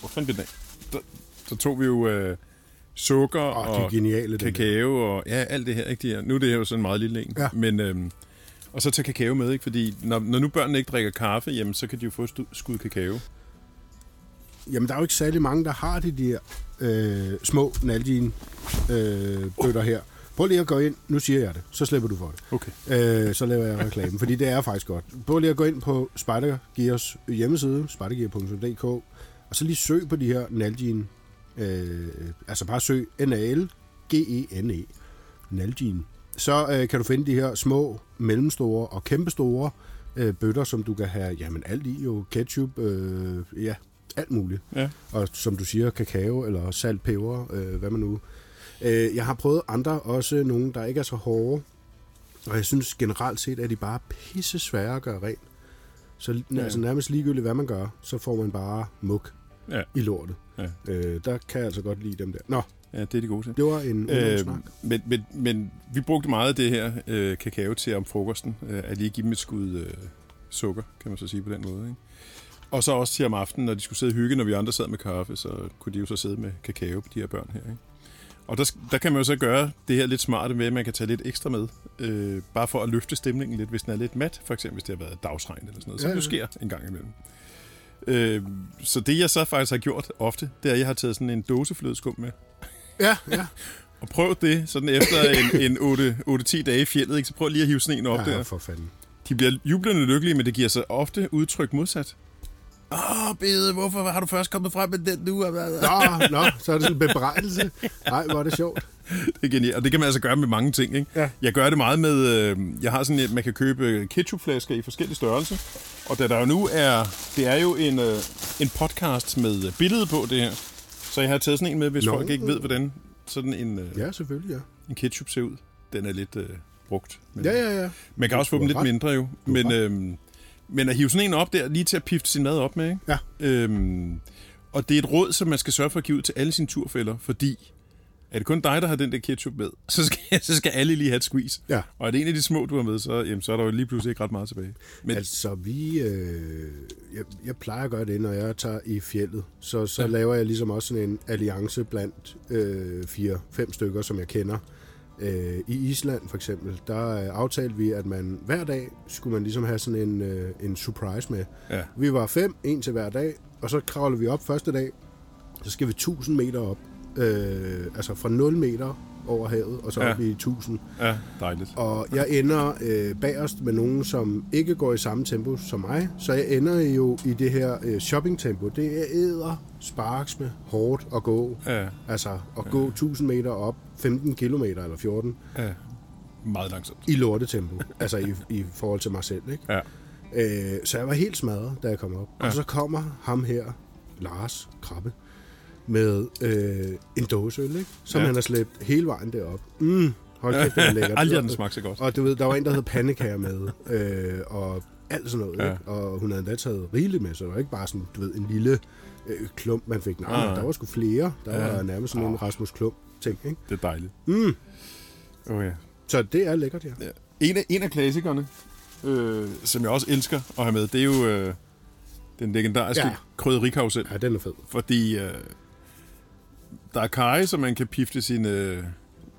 hvor fanden blev den af? Så tog vi jo sukker og kakao og ja, alt det her. Ikke det her. Nu er det her jo sådan en meget lille en. Ja. Men, og så tage kakao med, ikke? Fordi når nu børnene ikke drikker kaffe, jamen, så kan de jo få skud kakao. Jamen, der er jo ikke særlig mange, der har de der små Nalgene-bøtter her. Prøv lige at gå ind. Nu siger jeg det. Så slipper du for det. Okay. Så laver jeg reklame, fordi det er faktisk godt. Prøv lige at gå ind på Spejdergears hjemmeside, spejdergear.dk, og så lige søg på de her Nalgene. Altså bare søg Nalgene. Nalgene. Så kan du finde de her små, mellemstore og kæmpestore bøtter, som du kan have, jamen alt i jo, ketchup, ja, alt muligt. Ja. Og som du siger, kakao eller salt, peber, hvad man nu. Jeg har prøvet andre, også nogle, der ikke er så hårde, og jeg synes generelt set, at de bare pisse svære at gøre rent. Så ja. Altså, nærmest ligegyldigt, hvad man gør, så får man bare muk i lortet. Ja. Der kan jeg altså godt lide dem der. Nå, ja, det er de gode til. Det var en snak. Men vi brugte meget af det her kakao til om frokosten, at lige give dem et skud sukker, kan man så sige på den måde, ikke? Og så også til om aftenen, når de skulle sidde og hygge, når vi andre sad med kaffe, så kunne de jo så sidde med kakao på de her børn her, ikke? Og der kan man jo så gøre det her lidt smarte med, at man kan tage lidt ekstra med, bare for at løfte stemningen lidt, hvis den er lidt mat, for eksempel hvis det har været dagsregn eller sådan noget, som jo sker en gang imellem. Så det, jeg så faktisk har gjort ofte, det er, at jeg har taget sådan en dåse flødeskum med. Ja, ja. Og prøv det sådan efter en 8-10 dage i fjeldet, ikke? Så prøv lige at hive sneen op der. For fanden. De bliver jublende lykkelige, men det giver sig ofte udtryk modsat. Bede, hvorfor har du først kommet frem med den nu? Nå, så er det sådan en bebrejdelse. Nej, hvor er det sjovt. Det er genialt, og det kan man altså gøre med mange ting, ikke? Ja. Jeg gør det meget med, jeg har sådan, at man kan købe ketchupflasker i forskellige størrelser, og da der jo nu er, det er jo en podcast med billede på det her, så jeg har taget sådan en med, hvis folk ikke ved, hvordan sådan en, ja, selvfølgelig, ja, en ketchup ser ud. Den er lidt brugt. Men, ja. Man kan også få dem lidt mindre jo, men... Men at hive sådan en op der, lige til at pifte sin mad op med, ikke? Ja. Og det er et råd, som man skal sørge for at give ud til alle sine turfælder, fordi er det kun dig, der har den der ketchup med, så skal alle lige have et squeeze. Ja. Og er det en af de små, du har med, så er der jo lige pludselig ikke ret meget tilbage. Men... Altså, jeg plejer at gøre det, når jeg tager i fjeldet. Så laver jeg ligesom også sådan en alliance blandt 4-5 stykker, som jeg kender. I Island for eksempel, der aftalte vi, at man hver dag skulle man ligesom have sådan en surprise med. Ja. Vi var 5, en til hver dag, og så kravlede vi op første dag, så skal vi 1000 meter op, altså fra 0 meter over havet, og så op i 1000. Ja, dejligt. Og jeg ender bagerst med nogen, som ikke går i samme tempo som mig, så jeg ender jo i det her shoppingtempo. Det er sparks med hårdt at gå. Ja. Altså at gå 1000 meter op, 15 kilometer eller 14. Ja. Meget langsomt. I lortetempo, altså i forhold til mig selv, ikke? Ja. Så jeg var helt smadret, da jeg kom op. Ja. Og så kommer ham her, Lars Krabbe, med en dåseøl, ikke? Som han har slæbt hele vejen derop. Hold kæft, det er lækkert. Aldrig har den smagt så godt. Og du ved, der var en, der hed pandekager med, og alt sådan noget, ikke? Og hun havde endda taget rigeligt med, så det var ikke bare sådan, du ved, en lille klump, man fik. Nej, der var sgu flere. Der var nærmest sådan en Rasmus Klump-ting, ikke? Det er dejligt. Oh, ja. Så det er lækkert, ja. En af klassikerne, som jeg også elsker at have med, det er jo den legendariske krydderikausel. Ja, den er fed. Fordi... der er karry, så man kan pifte sine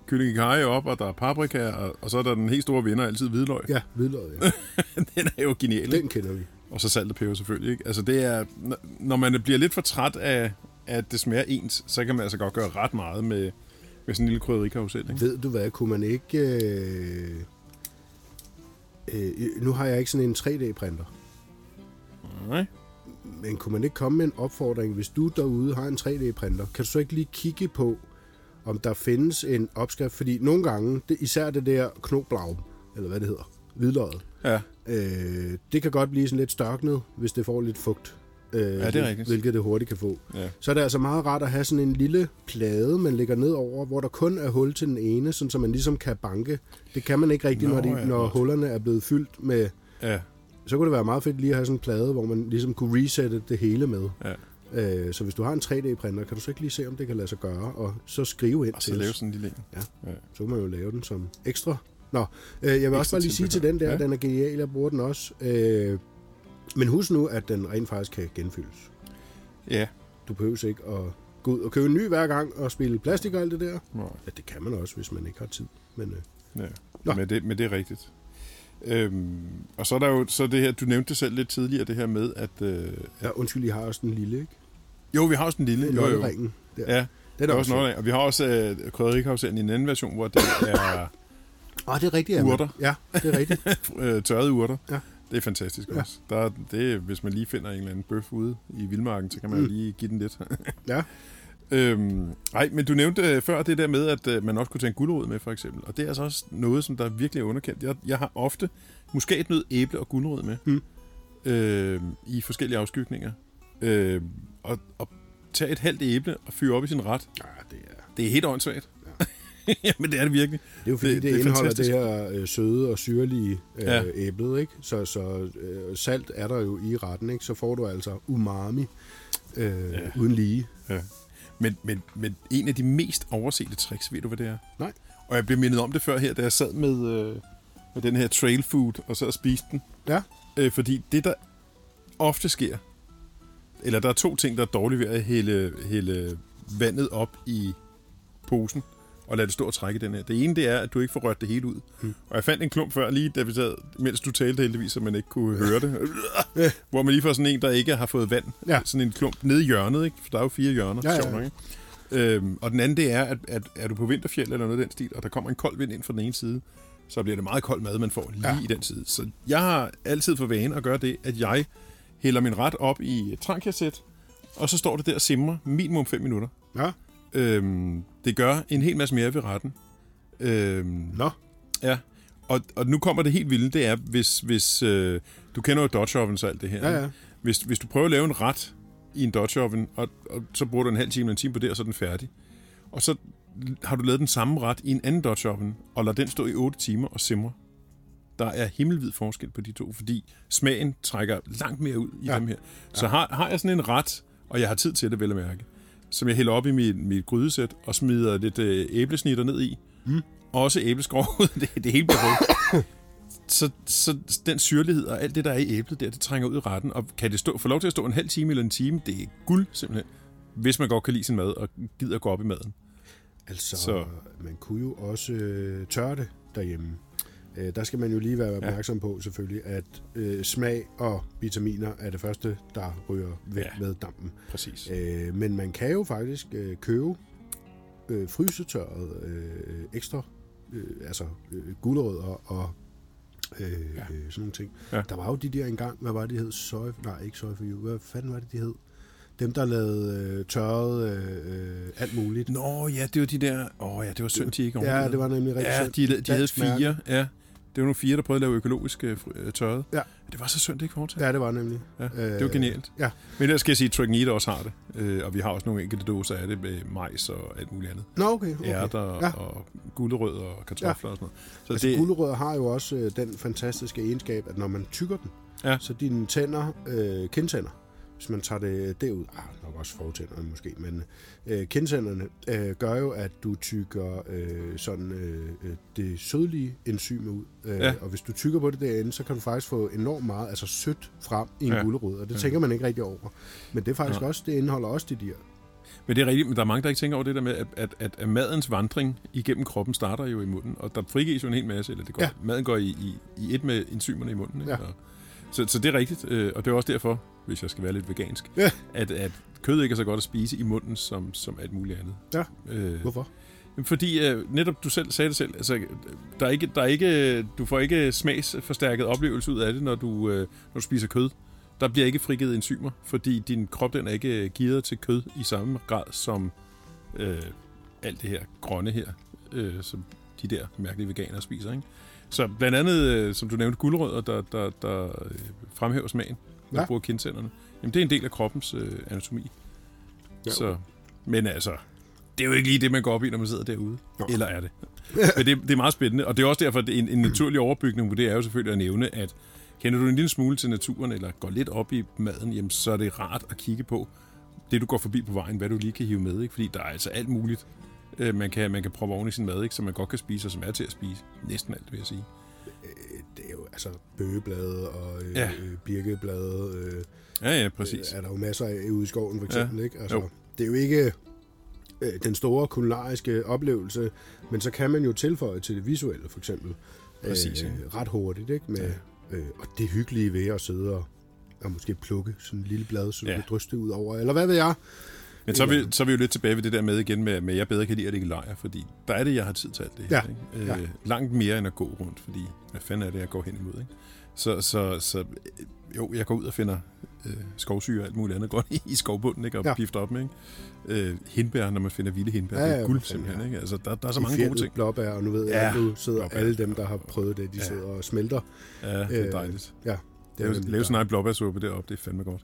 kylling i karry op, og der er paprika, og så er der den helt store vinder, altid hvidløg. Ja, hvidløg, ja. Den er jo genial. Den kender vi. Og så salt og peber selvfølgelig, ikke? Altså det er, når man bliver lidt for træt af, at det smager ens, så kan man altså godt gøre ret meget med sådan en lille krydderikausel, ikke? Ved du hvad, kunne man ikke... Nu har jeg ikke sådan en 3D-printer. Nej. Men kunne man ikke komme med en opfordring, hvis du derude har en 3D-printer, kan du så ikke lige kigge på, om der findes en opskrift? Fordi nogle gange, især det der knoblaum, eller hvad det hedder, hvidløget, ja. Det kan godt blive sådan lidt størknet, hvis det får lidt fugt. Ja, det er rigtigt. Hvilket det hurtigt kan få. Ja. Så er det altså meget rart at have sådan en lille plade, man lægger ned over, hvor der kun er hul til den ene, sådan så man ligesom kan banke. Det kan man ikke rigtigt, når hullerne er blevet fyldt med... Ja. Så kunne det være meget fedt lige at have sådan en plade, hvor man ligesom kunne resette det hele med. Ja. Så hvis du har en 3D-printer, kan du så ikke lige se, om det kan lade sig gøre, og så skrive ind og til os. Og så lave sådan en lille en. Ja. Ja. Så kan man jo lave den som ekstra. Nå, jeg vil også bare lige sige til den der, den er genial, jeg bruger den også. Men husk nu, at den rent faktisk kan genfyldes. Ja. Du behøver ikke at gå ud og købe en ny hver gang og spille plastik og alt det der. Nej. Ja, det kan man også, hvis man ikke har tid. Men, ja. men det er rigtigt. Og så er der jo så det her, du nævnte selv lidt tidligere, det her med, at... ja, undskyld, I har også den lille, ikke? Jo, vi har også den lille. Jo. Ringen, der. Ja, den er også noget. Og vi har også krydderikhavseren i en anden version, hvor det er... det er rigtigt, urter. Ja, det er rigtigt. Tørrede urter. Ja. Det er fantastisk også. Ja. Der er det, hvis man lige finder en eller anden bøf ude i vildmarken, så kan man jo lige give den lidt. Ja. Men du nævnte før det der med, at man også kunne tage en gulerod med, for eksempel. Og det er altså også noget, som der virkelig er underkendt. Jeg har ofte muskatnød, æble og gulerod med i forskellige afskygninger. Og tage et halvt æble og fyre op i sin ret. Ja, det er helt åndssvagt. Ja, men det er det virkelig. Det er jo fordi, det indeholder fantastisk. Det her søde og syrlige æblet, ikke? Så salt er der jo i retten, ikke? Så får du altså umami uden lige. Ja. Men en af de mest oversete tricks, ved du, hvad det er? Nej. Og jeg blev mindet om det før her, da jeg sad med den her trail food, og så spiste den. Ja. Fordi det, der ofte sker, eller der er to ting, der er dårligt ved at hælde vandet op i posen, og lad det stå og trække den her. Det ene, det er, at du ikke får rørt det hele ud. Og jeg fandt en klump før, lige da vi sad, mens du talte heldigvis, så man ikke kunne høre det. Hvor man lige får sådan en, der ikke har fået vand. Ja. Sådan en klump nede i hjørnet, ikke? For der er jo 4 hjørner. Ja, sjovt, ikke? Og den anden, det er, at er du på vinterfjeld eller noget af den stil, og der kommer en kold vind ind fra den ene side, så bliver det meget kold mad, man får lige i den side. Så jeg har altid for vane at gøre det, at jeg hælder min ret op i et trankassæt, og så står det der og simrer minimum 5 minutter. Ja. Det gør en hel masse mere ved retten. Nå? Ja, og nu kommer det helt vildt, det er, hvis du kender jo Dutch Oven og alt det her. Ja. Hvis du prøver at lave en ret i en Dutch Oven, og så bruger du en halv time eller en time på det, og så er den færdig. Og så har du lavet den samme ret i en anden Dutch Oven, og lader den stå i 8 timer og simre. Der er himmelvid forskel på de to, fordi smagen trækker langt mere ud i dem her. Så har jeg sådan en ret, og jeg har tid til det, vel at mærke, som jeg hælder op i mit grydesæt, og smider lidt æblesnitter ned i. Også æbleskrog ud. Det hele bliver rødt. Så den syrlighed og alt det, der er i æblet der, det trænger ud i retten. Og kan det få lov til at stå en halv time eller en time, det er guld simpelthen, hvis man godt kan lide sin mad og gider at gå op i maden. Altså, så. Man kunne jo også tørre det derhjemme. Der skal man jo lige være opmærksom på selvfølgelig, at smag og vitaminer er det første, der ryger væk med dampen. Præcis. Men man kan jo faktisk købe frysetørret ekstra, gulerødder og sådan nogle ting. Ja. Der var jo de der engang, hvad var det, de hed? Hvad fanden var det, de hed? Dem, der lavede tørret alt muligt. Nå ja, det var de der... det var synd, de ikke ordentligt. Ja, det var nemlig rigtig synd. Ja, de havde 4. Ja, det var nogle 4, der prøvede at lave økologisk tørret. Ja. Det var så synd, det ikke fortsat. Ja, det var nemlig. Ja, det var genialt. Ja. Men der skal jeg sige, at Trek'n Eat også har det. Og vi har også nogle enkelte dåser af det med majs og alt muligt andet. Nå, okay. Ærter og gulerødder og kartofler og sådan noget. Så gulerødder har jo også den fantastiske egenskab, at når man tygger den, så dine tænder, kindtænder, hvis man tager det derud, nok også fortænderne måske, men kindtænderne gør jo, at du tygger det sødlige enzym ud. Og hvis du tygger på det derinde, så kan du faktisk få enormt meget sødt frem i en gulerod, og det tænker man ikke rigtig over. Men det er faktisk også, det indeholder også de der. Men det er rigtigt, men der er mange, der ikke tænker over det der med, at madens vandring igennem kroppen starter jo i munden, og der frigives jo en hel masse, eller det går, maden går i et med enzymerne i munden, ikke? Ja. Så det er rigtigt, og det er også derfor, hvis jeg skal være lidt vegansk, at kød ikke er så godt at spise i munden som alt muligt andet. Ja, hvorfor? Fordi netop du selv sagde det selv, altså der er ikke du får ikke smagsforstærket oplevelse ud af det, når du spiser kød. Der bliver ikke frigivet enzymer, fordi din krop den er ikke gearet til kød i samme grad som alt det her grønne her, som de der mærkelige veganere spiser, ikke? Så blandt andet, som du nævnte, gulerødder, der fremhæver smagen, når du bruger kindtænderne. Jamen, det er en del af kroppens anatomi. Ja. Så, men altså, det er jo ikke lige det, man går op i, når man sidder derude. Jo. Eller er det? Men det er meget spændende, og det er også derfor, at en naturlig overbygning på det er jo selvfølgelig at nævne, at kender du en lille smule til naturen, eller går lidt op i maden, jamen, så er det rart at kigge på det, du går forbi på vejen, hvad du lige kan hive med, ikke? Fordi der er altså alt muligt, man kan proppe oven i sin mad, ikke? Som man godt kan spise, og som er til at spise. Næsten alt, vil jeg sige. Det er jo altså bøgeblade og birkeblade. Ja, præcis. Er der jo masser af ude i skoven, for eksempel, ikke? Altså, det er jo ikke den store kulinariske oplevelse, men så kan man jo tilføje til det visuelle, for eksempel. Præcis. Ret hurtigt, ikke? Med, og det hyggelige ved at sidde og måske plukke sådan en lille blad, så du kan dryste ud over, eller hvad ved jeg. Men så er vi jo lidt tilbage ved det der med igen, med jeg bedre kan lide at ikke lejer, fordi der er det, jeg har tid til alt det her. Ja. Langt mere end at gå rundt, fordi hvad fanden er det, jeg går hen imod, ikke? Så jo, jeg går ud og finder skovsyre og alt muligt andet godt i skovbunden, ikke? Og pifter op med, ikke? Hindbær, når man finder vilde hindbær, det er guld simpelthen, ikke? Altså, der er så mange gode ting. Blåbær, og nu ved jeg, at nu sidder alle dem, der har prøvet det, de sidder og smelter. Ja, det er dejligt. Ja, det er lave sådan en blåbærsuppe deroppe, det er fandme godt.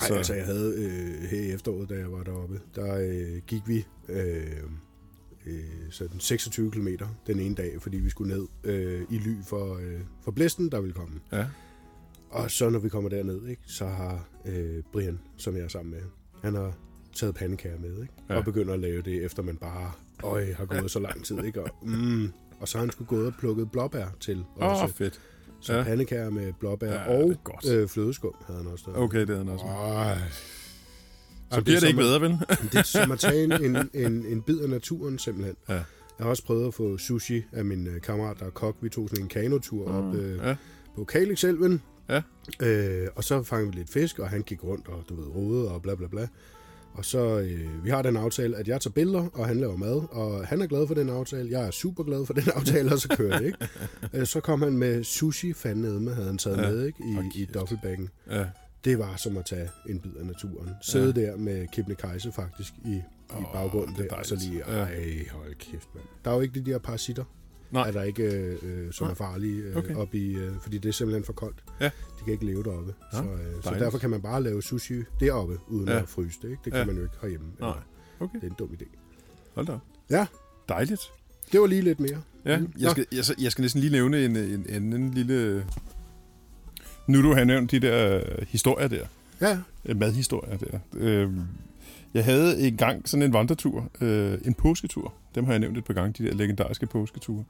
Nej, altså jeg havde her i efteråret, da jeg var deroppe, der gik vi sådan 26 kilometer den ene dag, fordi vi skulle ned i Ly for blæsten, der ville komme. Ja. Og så når vi kommer derned, ikke, så har Brian, som jeg er sammen med, han har taget pandekager med, ikke, og begynder at lave det, efter man bare har gået så lang tid. Ikke, og så har han skulle gået og plukket blåbær til. Åh, fedt. Så pandekager med blåbær og flødeskum havde han også der. Okay, det havde han også med. Så bliver det ikke bedre, vel? Det er som at tage en bid af naturen, simpelthen. Ja. Jeg har også prøvet at få sushi af min kammerat, der er kok. Vi tog sådan en kanotur op på Kalix-elven. Ja. Og så fangede vi lidt fisk, og han gik rundt og, du ved, rodede og bla bla bla. Og så, vi har den aftale, at jeg tager billeder, og han laver mad, og han er glad for den aftale, jeg er super glad for den aftale, og så kører det, ikke? Så kom han med sushi, fandme havde han taget med, ikke? I duffelbaggen. Ja. Det var som at tage en bid af naturen. Sidde der med Kebnekaise faktisk i baggrunden der, og så lige, hold kæft, mand. Der er jo ikke de der parasitter, er der ikke, som er farlige op i, fordi det er simpelthen for koldt. Ja. De kan ikke leve deroppe. Ja, så derfor kan man bare lave sushi deroppe, uden at fryse det. Ikke? Det kan man jo ikke herhjemme. Nej. Okay. Det er en dum idé. Hold da op. Ja. Dejligt. Det var lige lidt mere. Ja. Jeg skal næsten lige nævne en lille... Nu du har nævnt de der historier der. Ja. Madhistorier der. Jeg havde engang sådan en vandretur, en påsketur. Dem har jeg nævnt et par gange, de der legendariske påsketure.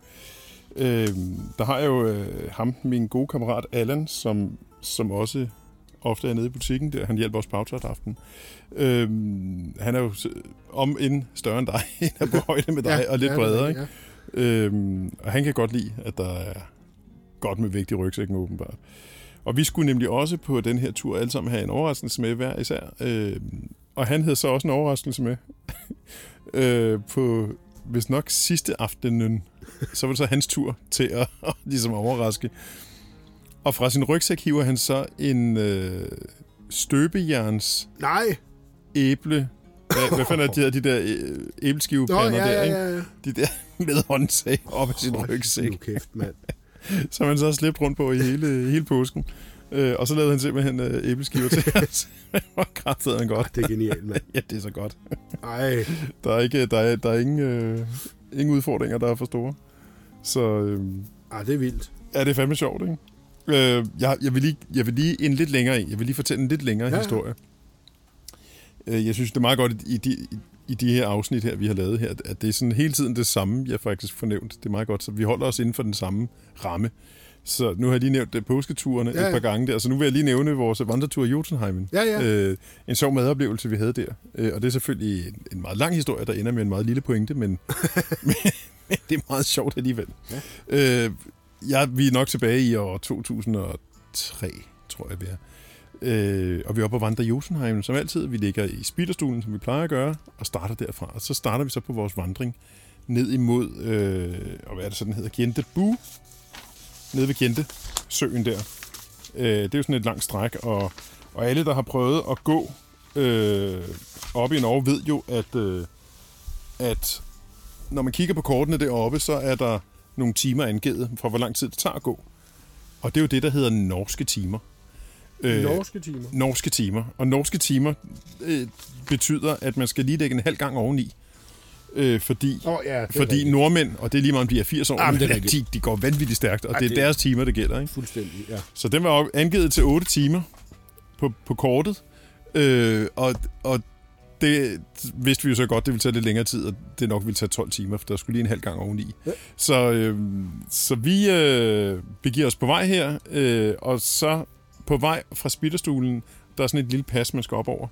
Der har jeg jo ham, min gode kammerat Allan, som også ofte er nede i butikken der. Han hjælper os på aftrætaften. Han er jo om inden større end dig, han er på højde med dig og lidt bredere. Ikke? Ja. Og han kan godt lide, at der er godt med vigtige rygsækken åbenbart. Og vi skulle nemlig også på den her tur alle sammen have en overraskelse med hver især. Og han havde så også en overraskelse med på, hvis nok, sidste aftenen. Så var det så hans tur til at ligesom overraske. Og fra sin rygsæk hiver han så en støbejerns æble. Hvad fanden er det her, de der æbleskivepander der, ikke? Ja. De der med håndtag op af sin rygsæk. Nu kæft, mand. Som han så slæbte rundt på i hele påsken. Og så lavede han simpelthen æbleskiver til os. Hvor kraftede han godt. Det er genialt, mand. Ja, det er så godt. Ej. Der er ingen udfordringer, der er for store. Så... det er vildt. Ja, det er fandme sjovt, ikke? Jeg vil lige en lidt længere en. Jeg vil lige fortælle en lidt længere historie. Jeg synes, det er meget godt i de her afsnit her, vi har lavet her, at det er sådan hele tiden det samme, jeg faktisk fornævnt. Det er meget godt, så vi holder os inden for den samme ramme. Så nu har jeg lige nævnt påsketurene et par gange der, så nu vil jeg lige nævne vores vandretur i Jotunheimen. En sjov madoplevelse, vi havde der. Og det er selvfølgelig en meget lang historie, der ender med en meget lille pointe, men det er meget sjovt alligevel. Vi er nok tilbage i år 2003, tror jeg, vi er. Og vi er oppe og vandrer i Jotunheimen, som altid. Vi ligger i Spiderstulen, som vi plejer at gøre, og starter derfra. Og så starter vi så på vores vandring ned imod, og hvad er det så, den hedder? Gjendebu. Nede ved Gjendesøen der. Det er jo sådan et langt stræk, og alle, der har prøvet at gå oppe i Norge, ved jo, at når man kigger på kortene deroppe, så er der nogle timer angivet for, hvor lang tid det tager at gå. Og det er jo det, der hedder norske timer. Norske timer. Og norske timer betyder, at man skal lige lægge en halv gang oveni. Fordi nordmænd, og det er lige meget om de er 80 år, de går vanvittigt stærkt, og det er deres timer, det gælder. Ikke? Fuldstændig, ja. Så den var angivet til 8 timer på kortet, og det vidste vi jo så godt, det ville tage lidt længere tid, og det nok ville tage 12 timer, for der skulle lige en halv gang oveni. Ja. Så vi begiver os på vej her, og så på vej fra Spiderstulen, der er sådan et lille pas, man skal op over.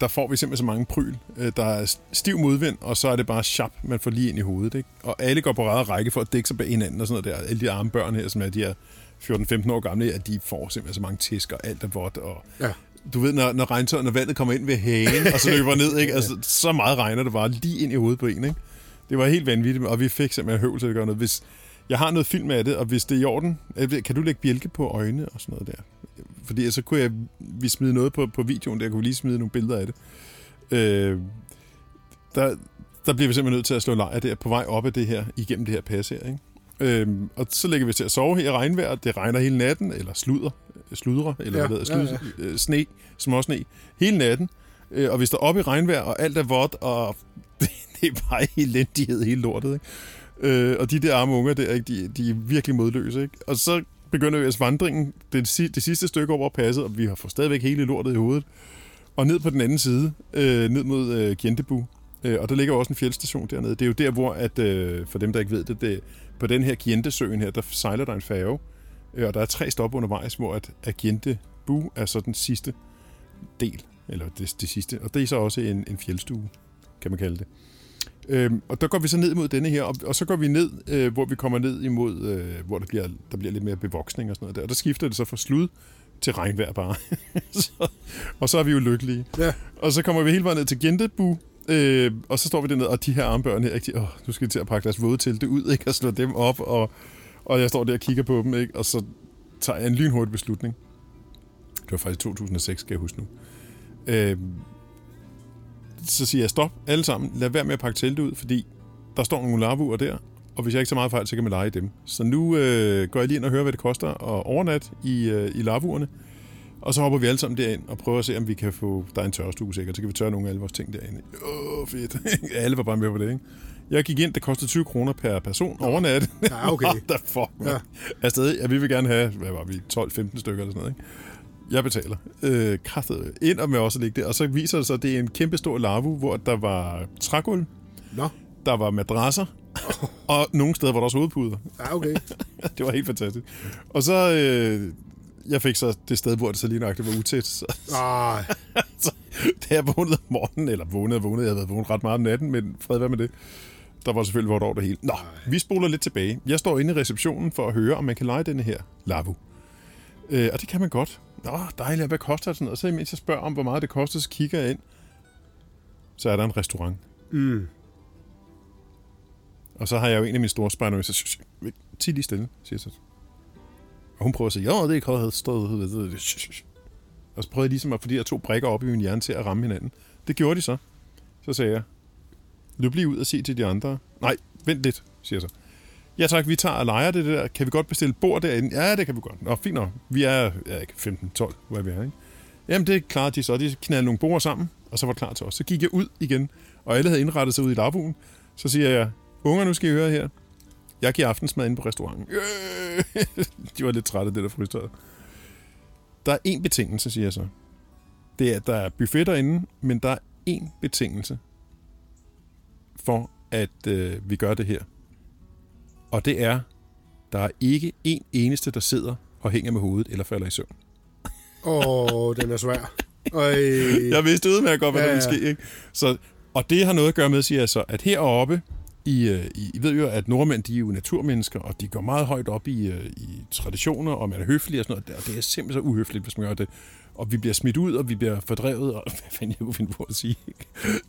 Der får vi simpelthen så mange pryl. Der er stiv modvind, og så er det bare chap, man får lige ind i hovedet. Ikke? Og alle går på rad og række for at dække sig bag hinanden og sådan noget der. Alle de arme børn her, som er de her 14-15 år gamle, at de får simpelthen så mange tæsker, alt er vådt. Og ja. Du ved, når regntøjet og vandet kommer ind ved hagen, og så løber ned, ikke? Altså, så meget regner det bare lige ind i hovedet på en. Ikke? Det var helt vanvittigt, og vi fik simpelthen høvl til at gøre noget. Hvis jeg har noget film af det, og hvis det er i orden, kan du lægge bjælke på øjnene og sådan noget der? Fordi så altså, vi smide noget på videoen der, kunne vi lige smide nogle billeder af det. Der bliver vi simpelthen nødt til at slå lejr der, på vej op af det her, igennem det her pas her, ikke? Og så lægger vi til at sove her i regnvejr, det regner hele natten, eller sludrer, eller ja, sne, småsne, hele natten. Og vi står op i regnvejr, og alt er vådt, og det er bare elendighed, hele lortet, ikke? Og de der arme unger der, ikke? De er virkelig modløse, ikke? Og så begynder vi altså vandringen, det sidste stykke over passet, og vi har fået stadigvæk hele lortet i hovedet. Og ned på den anden side, ned mod Gjendebu, og der ligger også en fjeldstation dernede. Det er jo der, hvor, at, for dem der ikke ved det, på den her Gjendesøen her, der sejler der en færge, og der er 3 stop undervejs, hvor at Gjendebu er så den sidste del, eller det sidste, og det er så også en fjeldstue, kan man kalde det. Og der går vi så ned mod denne her, og så går vi ned, hvor vi kommer ned imod, hvor der bliver lidt mere bevoksning og sådan noget der. Og der skifter det så fra slud til regnvejr bare. Og så er vi jo lykkelige. Ja. Og så kommer vi hele vejen ned til Gjendebu, og så står vi dernede, og de her armbørn her, ikke, nu skal de til at pakke deres våde telte ud, ikke, og slå dem op, og jeg står der og kigger på dem, ikke, og så tager jeg en lynhurtig beslutning. Det var faktisk 2006, skal jeg huske nu. Så siger jeg stop, alle sammen, lad være med at pakke teltet ud, fordi der står nogle larvuer der, og hvis jeg ikke så meget fejl, så kan man lege i dem. Så nu går jeg lige ind og hører, hvad det koster at overnatte i larvuerne, og så hopper vi alle sammen derind og prøver at se, om vi kan få... Der er en tørrestue sikkert, så kan vi tørre nogle af alle vores ting derinde. Fedt. Alle var bare med på det, ikke? Jeg gik ind, det kostede 20 kroner per person overnatte. Ja, okay. What the fuck, man. Ja. Afsted, ja, vi vil gerne have, hvad var vi, 12-15 stykker eller sådan noget, ikke? Jeg betaler. Kraftet ind og med også at ligge der. Og så viser det sig, at det er en kæmpe stor larve, hvor der var trægulv, der var madrasser, og nogle steder var der også hovedpuder. Ja, okay. Det var helt fantastisk. Og så... jeg fik så det sted, hvor det så lige nøjagtigt var utæt. Så da jeg vågnede om morgenen, eller vågnede, jeg havde været vågnet ret meget om natten, men fred være med det. Der var selvfølgelig vort over det hele. Nå, vi spoler lidt tilbage. Jeg står inde i receptionen for at høre, om man kan lege denne her larve. Og det kan man godt. Nå, dejligt, hvad koster det sådan noget? Og så imens jeg spørger om, hvor meget det koster, så kigger jeg ind. Så er der en restaurant. Mm. Og så har jeg jo en af mine store spejder, og jeg siger, tig lige stille, siger så. Og hun prøver at sige, ja, det havde stået. Og så prøvede jeg ligesom at få de her 2 brikker op i min hjerne til at ramme hinanden. Det gjorde de så. Så sagde jeg, løb lige ud og se til de andre. Nej, vent lidt, siger jeg så. Ja tak, vi tager og leger det der. Kan vi godt bestille bord derinde? Ja, det kan vi godt. Nå, fint nok. Vi er ikke 15-12, hvor vi er, ikke? Jamen, det klarede de så. De knaldede nogle bord sammen, og så var det klar til os. Så gik jeg ud igen, og alle havde indrettet sig ud i larvuen. Så siger jeg, unger, nu skal I høre her. Jeg giver aftensmad inde på restauranten. De var lidt trætte af det der frystøjet. Der er én betingelse, siger jeg så. Det er, at der er buffet derinde, men der er én betingelse for, at vi gør det her. Og det er, der er ikke én eneste, der sidder og hænger med hovedet eller falder i søvn. Den er svær. Jeg vidste udmærket godt, hvad der ville ske. Ikke? Så, og det har noget at gøre med, siger jeg så, at heroppe, I ved jo, at nordmænd, de er jo naturmennesker, og de går meget højt op i traditioner, og man er høflig og sådan noget, og det er simpelthen så uhøfligt, hvis man gør det. Og vi bliver smidt ud, og vi bliver fordrevet, og hvad fanden jeg kunne finde på at sige?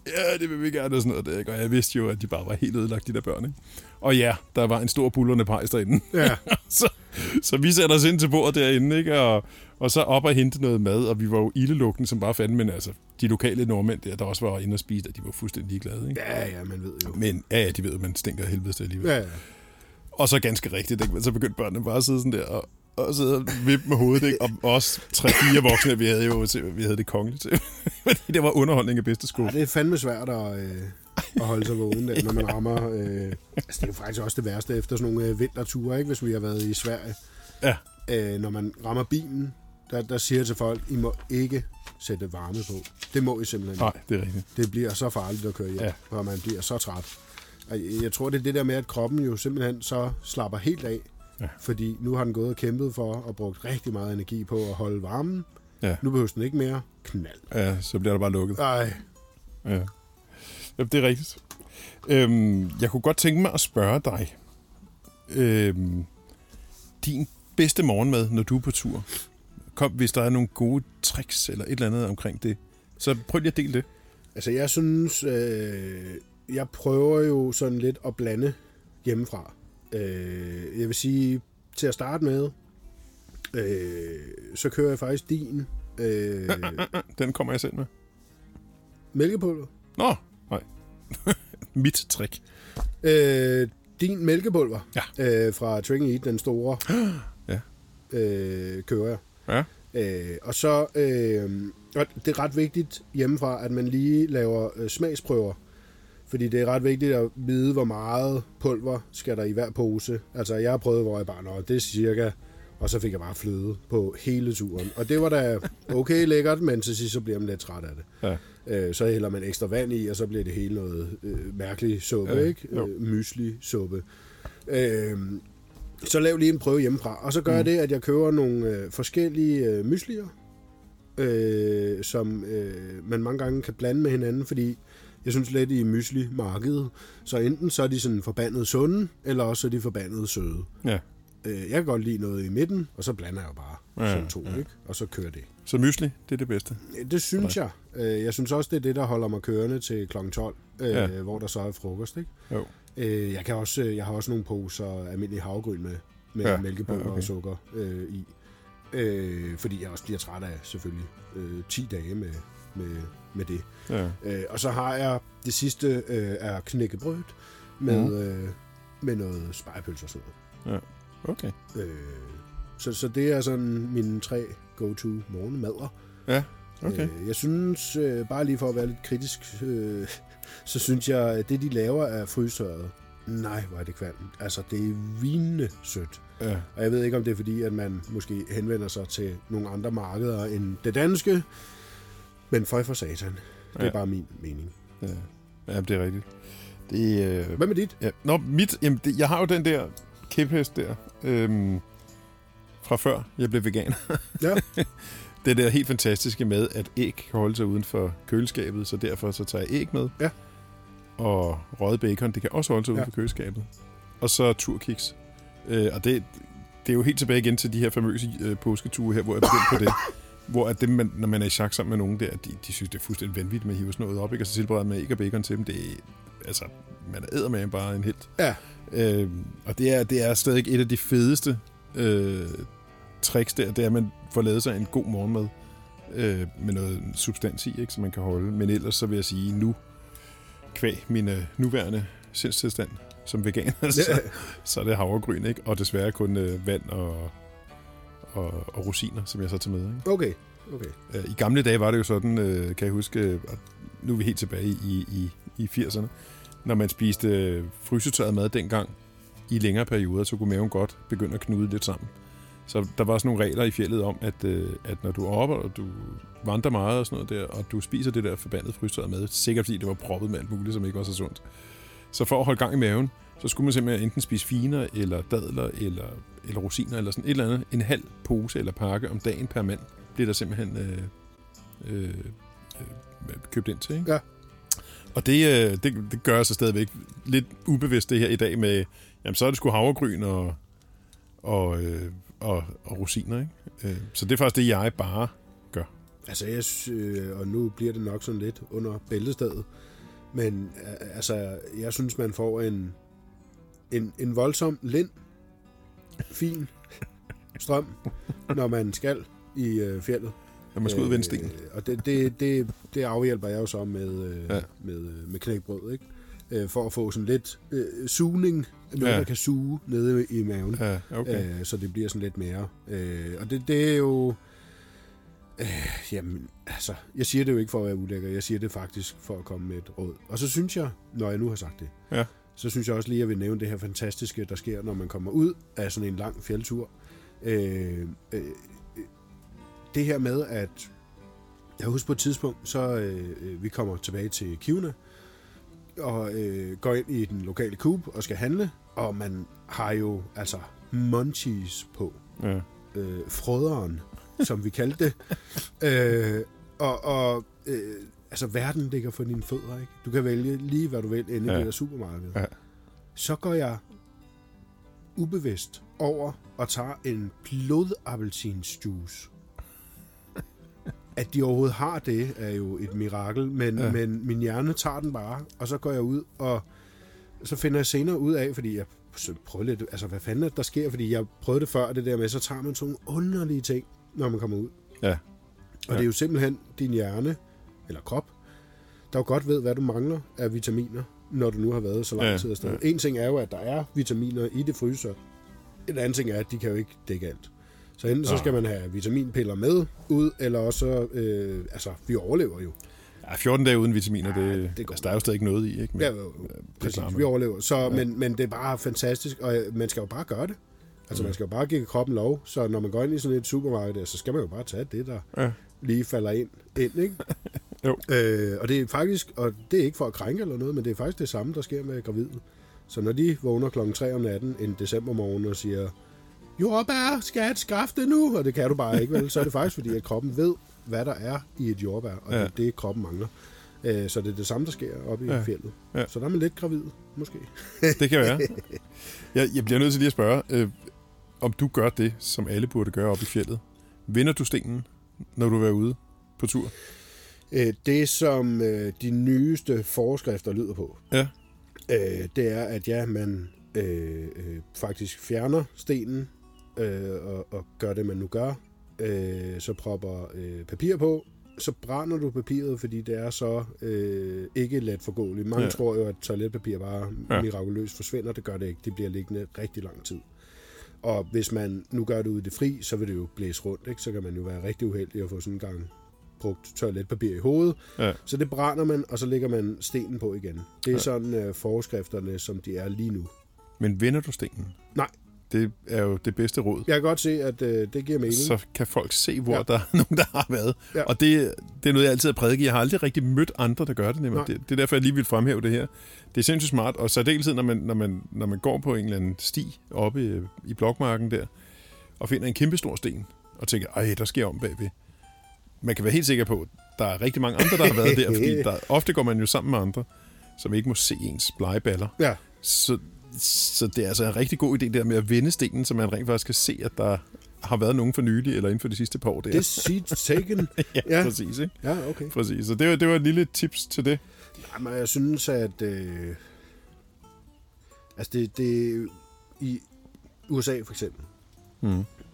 Ja, det vil vi gerne, og sådan noget, ikke? Og jeg vidste jo, at de bare var helt ødelagt, de der børn, ikke? Og ja, der var en stor bullerne pejs derinde. Ja. så vi satte os ind til bordet derinde, ikke? Og så op og hente noget mad, og vi var jo ildelugten, som bare fanden, men altså, de lokale nordmænd der også var inde og spiste, at de var fuldstændig ligeglade, ikke? Ja, man ved jo. Men ja, de ved jo, man stinker helvedes alligevel. Ja. Og så ganske rigtigt, ikke? Så begyndte børnene bare at sidde sådan der, og sidde og vippe med hovedet, ikke? Og os 3-4 voksne, vi havde det kongeligt. Fordi det var underholdning af bedste skole. Ja, det er fandme svært at holde sig vågen, der, når man rammer... Altså, det er jo faktisk også det værste efter sådan nogle vinterture, ikke? Hvis vi har været i Sverige. Ja. Når man rammer bilen, der siger til folk, I må ikke sætte varme på. Det må I simpelthen ikke. Nej, det er rigtigt. Det bliver så farligt at køre hjem, og man bliver så træt. Og jeg tror, det er det der med, at kroppen jo simpelthen så slapper helt af, fordi nu har den gået og kæmpet for og brugt rigtig meget energi på at holde varmen. Ja. Nu behøver den ikke mere. Knald. Ja, så bliver der bare lukket. Nej. Ja. Ja, det er rigtigt. Jeg kunne godt tænke mig at spørge dig. Din bedste morgenmad, når du er på tur. Kom, hvis der er nogle gode tricks eller et eller andet omkring det. Så prøv lige at dele det. Altså, jeg synes... jeg prøver jo sådan lidt at blande hjemmefra. Jeg vil sige, til at starte med, så kører jeg faktisk din... Den kommer jeg selv med. Mælkepulver? Nå, nej. Mit trick. Din mælkepulver fra Trick'n Eat, den store, kører jeg. Ja. Og så... og det er ret vigtigt hjemmefra, at man lige laver smagsprøver. Fordi det er ret vigtigt at vide, hvor meget pulver skal der i hver pose. Altså, jeg har prøvet, hvor jeg bare, det er cirka... Og så fik jeg bare fløde på hele turen. Og det var da okay lækkert, men til sidst så bliver man lidt træt af det. Ja. Så hælder man ekstra vand i, og så bliver det hele noget mærkelig suppe, ikke? Mysli suppe. Så lav lige en prøve hjemmefra. Og så gør jeg det, at jeg køber nogle forskellige myslier, som man mange gange kan blande med hinanden, fordi... Jeg synes lidt i mysli-markedet, så enten så er de sådan forbandet sunde, eller også så er de forbandet søde. Ja. Jeg kan godt lide noget i midten, og så blander jeg bare sådan to, ikke? Og så kører det. Så mysli, det er det bedste? Det synes jeg. Jeg synes også, det er det, der holder mig kørende til kl. 12, hvor der så er frokost, ikke? Jo. Jeg har også nogle poser almindelig havregryn med mælkepulver og sukker i. Fordi jeg også bliver træt af, selvfølgelig, 10 dage med det. Ja. Og så har jeg det sidste er knækkebrød med noget spegepølse og sådan noget. Ja. Okay. Så det er sådan mine 3 go-to morgenmadder. Ja. Okay. Jeg synes, bare lige for at være lidt kritisk, så synes jeg, at det de laver er frysøret. Nej, hvor er det kvalmt. Altså, det er vinende sødt. Ja. Og jeg ved ikke, om det er fordi, at man måske henvender sig til nogle andre markeder end det danske, men føj for satan. Det er bare min mening. Ja, det er rigtigt. Det, hvad med dit? Ja. Nå, mit... Jamen, jeg har jo den der kæphest der, fra før jeg blev veganer. Ja. Det der helt fantastiske med, at æg kan holde sig uden for køleskabet, så derfor så tager jeg æg med. Ja. Og røget bacon, det kan også holde sig uden for køleskabet. Og så turkiks. Og det er jo helt tilbage igen til de her famøse påsketure her, hvor jeg begyndte på det. Hvor at dem, når man er i chak sammen med nogen der, de synes, det er fuldstændig vanvittigt, man hiver sådan noget op, ikke? Og så tilbereder man æg og bacon til dem. Det er, altså, man er eddermame bare en helt. Ja. Og det er stadig et af de fedeste tricks der, det er, at man får lavet sig en god morgenmad med noget substans i, ikke? Som man kan holde. Men ellers så vil jeg sige, nu kvæg min nuværende sindstilstand som veganer, så er det havregryn, ikke? Og desværre kun vand og rosiner, som jeg så tager med. Ikke? Okay. I gamle dage var det jo sådan, kan jeg huske, nu er vi helt tilbage i 80'erne, når man spiste frysetørret mad dengang i længere perioder, så kunne maven godt begynde at knude lidt sammen. Så der var sådan nogle regler i fjeldet om, at når du er oppe, og du vandrer meget og sådan noget der, og du spiser det der forbandede frysetørret mad, sikkert fordi det var proppet med alt muligt, som ikke var så sundt. Så for at holde gang i maven, så skulle man simpelthen enten spise finer, eller dadler, eller rosiner, eller sådan et eller andet. En halv pose eller pakke om dagen per mand blev der simpelthen købt ind til, ikke? Ja. Og det gør jeg så stadigvæk lidt ubevidst det her i dag med, jamen så er det sgu havregryn og rosiner, ikke? Så det er faktisk det, jeg bare gør. Altså, jeg og nu bliver det nok sådan lidt under bæltestedet, men altså, jeg synes, man får en voldsom lind, fin strøm, når man skal i fjeldet. Når man skal ud ved en sten. Og det afhjælper jeg jo så med knækbrød, ikke? For at få sådan lidt sugning, noget, der kan suge nede i maven. Ja, okay. Så det bliver sådan lidt mere. Og det er jo... jamen, altså, jeg siger det jo ikke for at være ulækker. Jeg siger det faktisk for at komme med et råd. Og så synes jeg, når jeg nu har sagt det, så synes jeg også lige, at jeg vil nævne det her fantastiske, der sker, når man kommer ud af sådan en lang fjeldtur. Det her med, at... Jeg husker på et tidspunkt, så vi kommer tilbage til Kivne, og går ind i den lokale Coop og skal handle, og man har jo altså munchies på. Ja. Frøderen, som vi kaldte det. Altså, verden ligger for dine fødder, ikke? Du kan vælge lige, hvad du vil inde i det der supermarked. Ja. Så går jeg ubevidst over og tager en blodappelsinsjuice. At de overhovedet har det, er jo et mirakel, men min hjerne tager den bare, og så går jeg ud, og så finder jeg senere ud af, fordi jeg prøver lidt, altså hvad fanden der sker, fordi jeg prøvede det før, det der med, så tager man sådan nogle underlige ting, når man kommer ud. Ja. Og det er jo simpelthen din hjerne, eller krop, der jo godt ved, hvad du mangler af vitaminer, når du nu har været så lang tid afsted. Ja. En ting er jo, at der er vitaminer i det fryser. En anden ting er, at de kan jo ikke dække alt. Så enten så skal man have vitaminpiller med ud, eller også, altså, vi overlever jo. Ja, 14 dage uden vitaminer, det altså, der er jo stadig ikke noget i, ikke? Men, præcis, vi overlever. Så, men det er bare fantastisk, og man skal jo bare gøre det. Altså, man skal jo bare give kroppen lov, så når man går ind i sådan et supermarked, så skal man jo bare tage det, der lige falder ind, ikke? Jo. Og det er faktisk, og det er ikke for at krænke eller noget, men det er faktisk det samme, der sker med gravide. Så når de vågner kl. 3 om natten en decembermorgen og siger... Jordbær, skat, skaf det nu! Og det kan du bare ikke, vel? Så er det faktisk, fordi at kroppen ved, hvad der er i et jordbær, og det er det, kroppen mangler. Så det er det samme, der sker oppe i fjeldet. Ja. Så der er man lidt gravid, måske. Det kan være. Jeg bliver nødt til lige at spørge, om du gør det, som alle burde gøre oppe i fjeldet. Vender du stenen, når du er ude på tur? Det, som de nyeste forskrifter lyder på, det er, at man faktisk fjerner stenen, og gør det, man nu gør, så propper papir på, så brænder du papiret, fordi det er så ikke let forgåeligt. Mange tror jo, at toiletpapir bare mirakuløst forsvinder. Det gør det ikke. Det bliver liggende rigtig lang tid. Og hvis man nu gør det ude i det fri, så vil det jo blæse rundt, ikke? Så kan man jo være rigtig uheldig at få sådan en gang brugt toiletpapir i hovedet. Ja. Så det brænder man, og så lægger man stenen på igen. Det er sådan forskrifterne, som de er lige nu. Men vender du stenen? Nej. Det er jo det bedste råd. Jeg kan godt se, at det giver mening. Så kan folk se, hvor der er nogen, der har været. Ja. Og det er noget, jeg altid har prædiket. Jeg har aldrig rigtig mødt andre, der gør det nemlig. Det er derfor, jeg lige vil fremhæve det her. Det er sindssygt smart, og særdeleshed, når man går på en eller anden sti oppe i blokmarken der, og finder en kæmpestor sten, og tænker, ej, der sker om bagved. Man kan være helt sikker på, at der er rigtig mange andre, der har været der, fordi ofte går man jo sammen med andre, som ikke må se ens blegeballer. Ja. Så det er altså en rigtig god idé der med at vende stenen, så man rent faktisk kan se, at der har været nogen for nylig, eller inden for de sidste par år. This seat's taken. Ja, præcis. Ikke? Ja, okay. Præcis. Så det var et lille tips til det. Nej, men jeg synes, at... altså, det i USA for eksempel,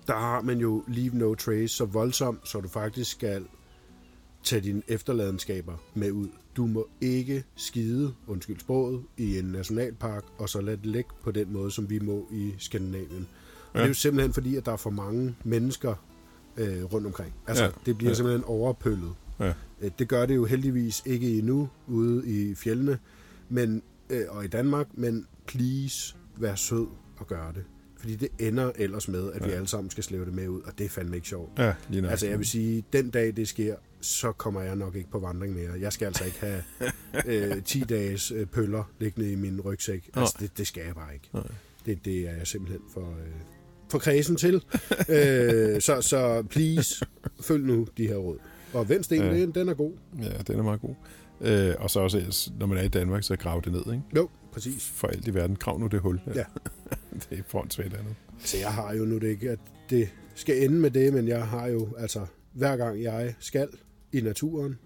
der har man jo leave no trace så voldsomt, så du faktisk skal tage dine efterladenskaber med ud. Du må ikke skide, undskyld sproget, i en nationalpark, og så lade det ligge på den måde, som vi må i Skandinavien. Ja. Det er jo simpelthen fordi, at der er for mange mennesker rundt omkring. Altså, det bliver simpelthen overpøllet. Ja. Det gør det jo heldigvis ikke endnu ude i fjellene, men, og i Danmark, men please, vær sød og gør det. Fordi det ender ellers med, at vi alle sammen skal slæve det med ud, og det er fandme ikke sjovt. Ja, altså, jeg vil sige, den dag det sker, så kommer jeg nok ikke på vandring mere. Jeg skal altså ikke have 10 dages pøller liggende i min rygsæk. Altså, det skal jeg bare ikke. Det er jeg simpelthen for kredsen til. Så please, følg nu de her råd. Og vendstenen, den er god. Ja, den er meget god. Og så også, når man er i Danmark, så grave det ned, ikke? Jo, præcis. For alt i verden, grav nu det hul. Ja. Det er foran svært andet. Så jeg har jo nu det ikke, at det skal ende med det, men jeg har jo, altså, hver gang jeg skal i naturen,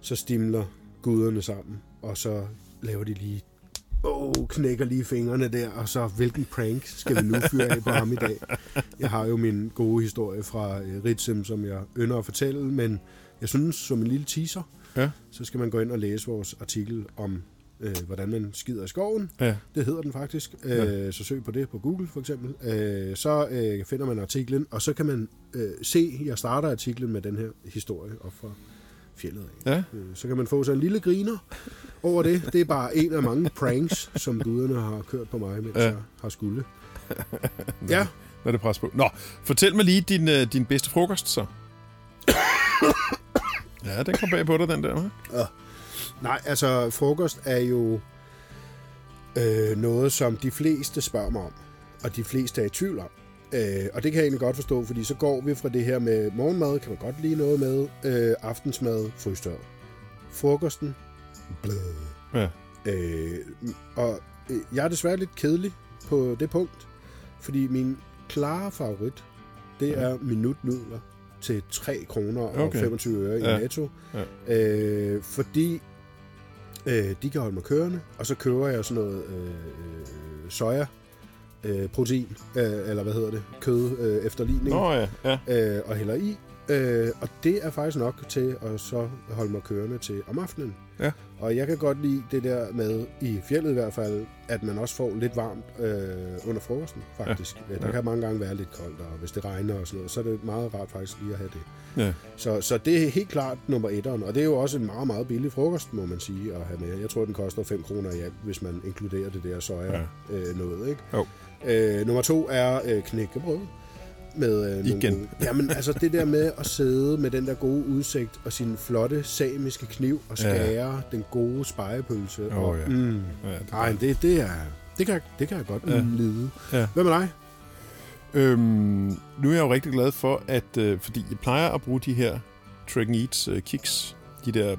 så stimler guderne sammen, og så laver de lige, knækker lige fingrene der, og så hvilken prank skal vi nu fyre af på ham i dag? Jeg har jo min gode historie fra Ritsem, som jeg ynder at fortælle, men jeg synes, som en lille teaser, ja, så skal man gå ind og læse vores artikel om, hvordan man skider i skoven. Ja. Det hedder den faktisk. Ja. Så søg på det på Google, for eksempel. Så finder man artiklen, og så kan man se, jeg starter artiklen med den her historie op fra fjellet af. Ja. Så kan man få sig en lille griner over det. Det er bare en af mange pranks, som guderne har kørt på mig, mens jeg har skulle. Ja. Når det presser på. Nå, fortæl mig lige din bedste frokost, så. Ja, den kom bag på dig, den der. Ja. Nej, altså frokost er jo noget, som de fleste spørger mig om, og de fleste er i tvivl om. Og det kan jeg egentlig godt forstå, fordi så går vi fra det her med morgenmad, kan man godt lide noget med, aftensmad, frystørret. Frokosten, ja. Og jeg er desværre lidt kedelig på det punkt, fordi min klare favorit, det er minutnudler til 3 kroner og 25 øre i Netto. Ja. Fordi de kan holde mig kørende, og så køber jeg sådan noget soja, protein, eller hvad hedder det, kød efterligning, og hælder i. Og det er faktisk nok til at så holde mig kørende til om aftenen. Ja. Og jeg kan godt lide det der med, i fjeldet i hvert fald, at man også får lidt varmt under frokosten, faktisk. Ja. Der kan mange gange være lidt koldt, og hvis det regner og sådan noget, så er det meget rart faktisk lige at have det. Ja. Så det er helt klart nummer 1'eren, og det er jo også en meget, meget billig frokost, må man sige, at have med. Jeg tror, den koster 5 kroner i alt, hvis man inkluderer det der soja noget, ikke? Oh. Nummer 2 er knækkebrød. Med igen. Jamen, altså det der med at sidde med den der gode udsigt og sin flotte samiske kniv og skære den gode spegepølse. Det kan jeg godt lide. Ja. Hvad med dig? Nu er jeg jo rigtig glad for, at fordi jeg plejer at bruge de her Trek'n Eats kiks, de der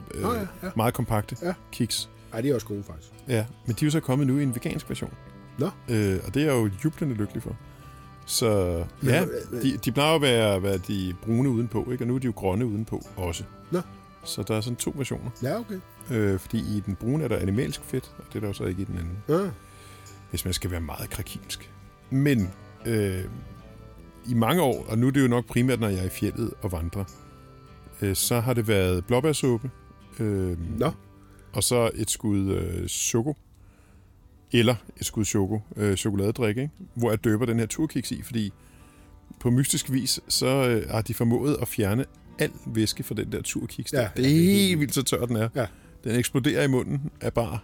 meget kompakte kiks. Ej, de er også gode faktisk. Ja, men de er jo så kommet nu i en vegansk version. Nå. Og det er jeg jo jublende lykkelig for. Så ja, de plejer at være de brune udenpå, ikke? Og nu er de jo grønne udenpå også. Nå. Så der er sådan 2 versioner. Ja, okay. Fordi i den brune er der animalsk fedt, og det er der jo så ikke i den anden. Ja. Hvis man skal være meget krakilsk. Men i mange år, og nu er det jo nok primært, når jeg er i fjeldet og vandrer, så har det været blåbærsuppe, og så et skud choco. Eller et skud chokoladedrik, ikke? Hvor jeg døber den her turkiks i, fordi på mystisk vis, så har de formået at fjerne al væske fra den der turkiks. Ja, det er helt vildt, så tør den er. Ja. Den eksploderer i munden af bare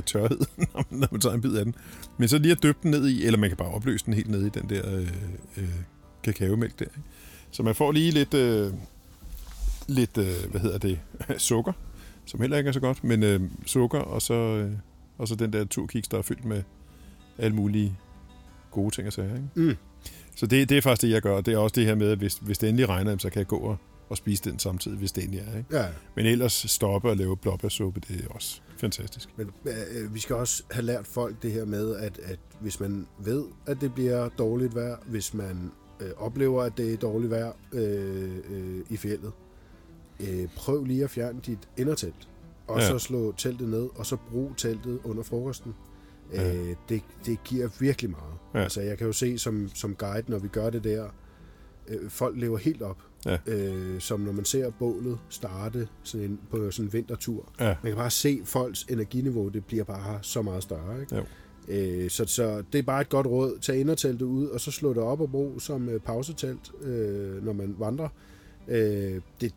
tørhed, når man tager en bid af den. Men så lige at døbe den ned i, eller man kan bare opløse den helt ned i den der kakaomælk der. Ikke? Så man får lige lidt sukker, som heller ikke er så godt, men sukker, og så... og så den der turkiks, der er fyldt med alle mulige gode ting og sager. Ikke? Mm. Så det er faktisk det, jeg gør. Og det er også det her med, at hvis det endelig regner, så kan jeg gå og spise den samtidig, hvis det endelig er. Ikke? Ja. Men ellers stoppe og lave blåbærsuppe, det er også fantastisk. Men vi skal også have lært folk det her med, at hvis man ved, at det bliver dårligt vejr, hvis man oplever, at det er dårligt vejr i fjeldet, prøv lige at fjerne dit indertelt. Og så slå teltet ned, og så brug teltet under frokosten. Ja. Det giver virkelig meget. Ja. Altså, jeg kan jo se som guide, når vi gør det der, folk lever helt op. Ja. Som når man ser bålet starte på sådan en vintertur. Ja. Man kan bare se folks energiniveau, det bliver bare så meget større. Ikke? Så det er bare et godt råd. Tag inderteltet ud, og så slå det op og brug som pausetelt, når man vandrer.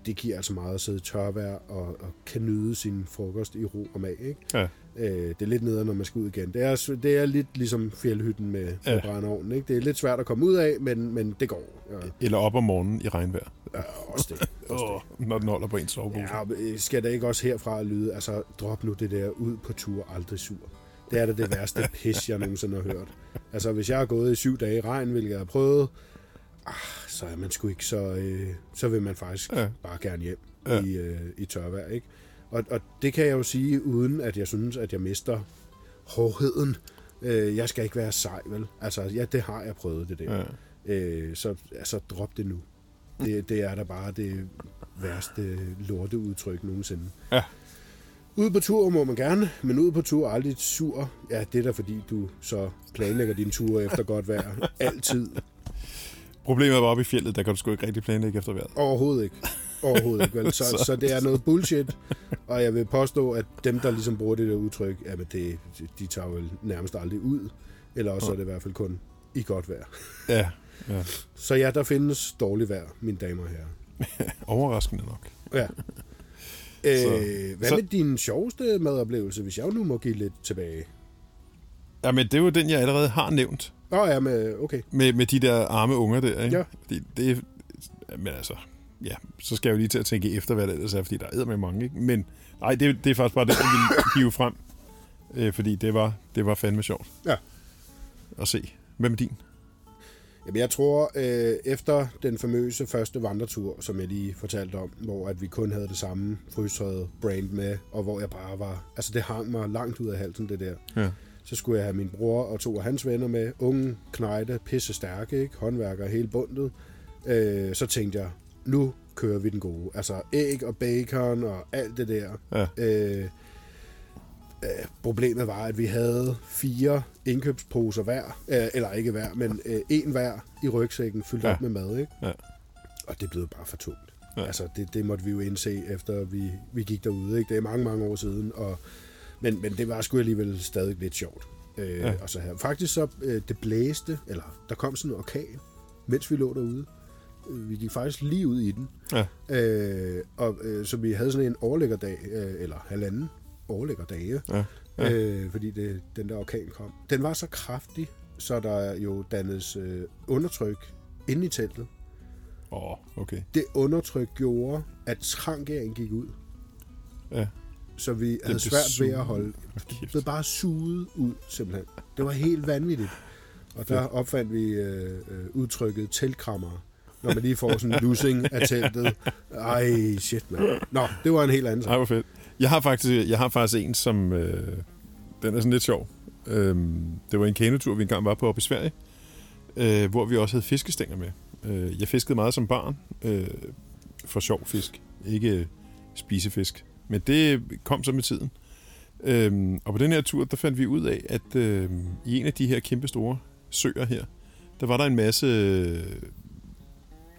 Det giver altså meget at sidde i tørvejr og kan nyde sin frokost i ro og mag, ikke? Ja. Det er lidt nedere, når man skal ud igen. Det er lidt ligesom fjeldhytten med brændeovnen, ikke? Det er lidt svært at komme ud af, men det går. Ja. Eller op om morgenen i regnvejr. Ja, også det. Når den holder på en sovepose. Ja, skal det ikke også herfra lyde, altså drop nu det der ud på tur, aldrig sur. Det er da det værste pis, jeg nogensinde har hørt. Altså, hvis jeg har gået i 7 dage i regn, hvilket jeg har prøvet, så er man sgu ikke, så vil man faktisk bare gerne hjem i tørvejr, ikke? Og det kan jeg jo sige, uden at jeg synes, at jeg mister hårdheden. Jeg skal ikke være sej, vel? Altså, ja, det har jeg prøvet, det der. Ja. Så altså, drop det nu. Det er da bare det værste lorteudtryk nogensinde. Ja. Ude på tur må man gerne, men ude på tur er aldrig sur. Ja, det er da fordi, du så planlægger dine ture efter godt vejr. Altid. Problemet var oppe i fjeldet, der kan du sgu ikke rigtig planlægge efter vejret. Overhovedet ikke. Vel? Så det er noget bullshit, og jeg vil påstå, at dem, der ligesom bruger det der udtryk, jamen de tager vel nærmest aldrig ud, eller også er det i hvert fald kun i godt vejr. Ja, ja. Så ja, der findes dårligt vejr, mine damer og herrer. Overraskende nok. Ja. Hvad med din sjoveste madoplevelse, hvis jeg nu må give lidt tilbage? Jamen, det er jo den, jeg allerede har nævnt. Ja, men okay. Med de der arme unger der, ikke? Ja. Det, men altså, ja, så skal jeg jo lige til at tænke efter, hvad det ellers er, fordi der er med mange, ikke? Men nej, det er faktisk bare det, jeg ville hive frem, fordi det var fandme sjovt. Ja. At se. Hvem er din? Jamen, jeg tror, efter den famøse første vandretur, som jeg lige fortalte om, hvor at vi kun havde det samme frysrøde brand med, og hvor jeg bare var... Altså, det hang mig langt ud af halsen, det der. Ja. Så skulle jeg have min bror og to af hans venner med. Unge, knejte, pisse stærke, ikke? Håndværkere hele bundet. Så tænkte jeg, nu kører vi den gode. Altså æg og bacon og alt det der. Ja. Problemet var, at vi havde 4 indkøbsposer hver. Eller ikke hver, men en hver i rygsækken fyldt op med mad. Ikke? Ja. Og det blev bare for tungt. Ja. Altså det måtte vi jo indse, efter vi gik derude. Ikke? Det er mange, mange år siden, og men det var sgu alligevel stadig lidt sjovt. Og så her. Faktisk så det blæste, eller der kom sådan en orkan, mens vi lå derude. Vi gik faktisk lige ud i den. Ja. Så vi havde sådan en overlæggerdag, eller halvanden overlæggerdage, ja. Fordi den der orkan kom. Den var så kraftig, så der jo dannes undertryk inde i teltet. Okay. Det undertryk gjorde, at trankæren gik ud. Ja. Så vi havde svært ved at holde. Det blev bare suget ud, simpelthen. Det var helt vanvittigt. Og der opfandt vi udtrykket teltkrammer, når man lige får sådan en lussing af teltet. Ej, shit, man. Nå, det var en helt anden sag. Ej, hvor fedt. Jeg har faktisk en, som... den er sådan lidt sjov. Det var en kanotur, vi engang var på oppe i Sverige, hvor vi også havde fiskestænger med. Jeg fiskede meget som barn for sjov fisk. Ikke spisefisk. Men det kom så med tiden. Og på den her tur, der fandt vi ud af, at i en af de her kæmpe store søer her, der var der en masse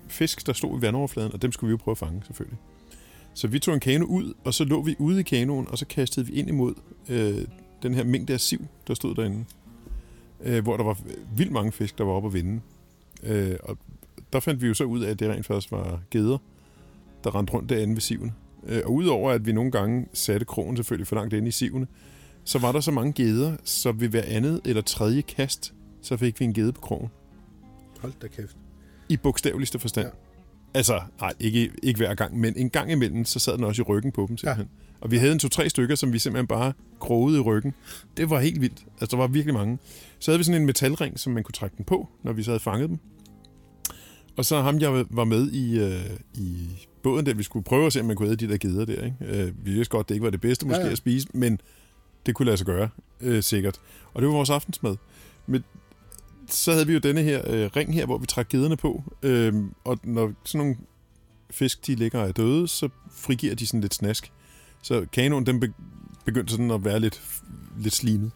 fisk, der stod i vandoverfladen, og dem skulle vi jo prøve at fange, selvfølgelig. Så vi tog en kano ud, og så lå vi ude i kanoen, og så kastede vi ind imod den her mængde af siv, der stod derinde. Hvor der var vildt mange fisk, der var oppe at vinde. Og der fandt vi jo så ud af, at det rent faktisk var geder, der rendte rundt derinde ved sivene. Og udover at vi nogle gange satte krogen selvfølgelig for langt inde i sivene, så var der så mange geder, så ved hver andet eller tredje kast, så fik vi en gede på krogen. Hold da kæft. I bogstaveligste forstand. Ja. Altså, nej, ikke hver gang, men en gang imellem, så sad den også i ryggen på dem simpelthen. Ja. Og vi havde en 2-3 stykker, som vi simpelthen bare groede i ryggen. Det var helt vildt. Altså, der var virkelig mange. Så havde vi sådan en metalring, som man kunne trække den på, når vi så havde fanget dem. Og så ham, jeg var med i båden der, vi skulle prøve at se, om man kunne æde de der geder der. Ikke? Vi vidste godt, det ikke var det bedste måske at spise, men det kunne lade sig gøre, sikkert. Og det var vores aftensmad. Men så havde vi jo denne her ring her, hvor vi trak gederne på. Og når sådan nogle fisk, de ligger og er døde, så frigiver de sådan lidt snask. Så kanonen, den begyndte sådan at være lidt slimet.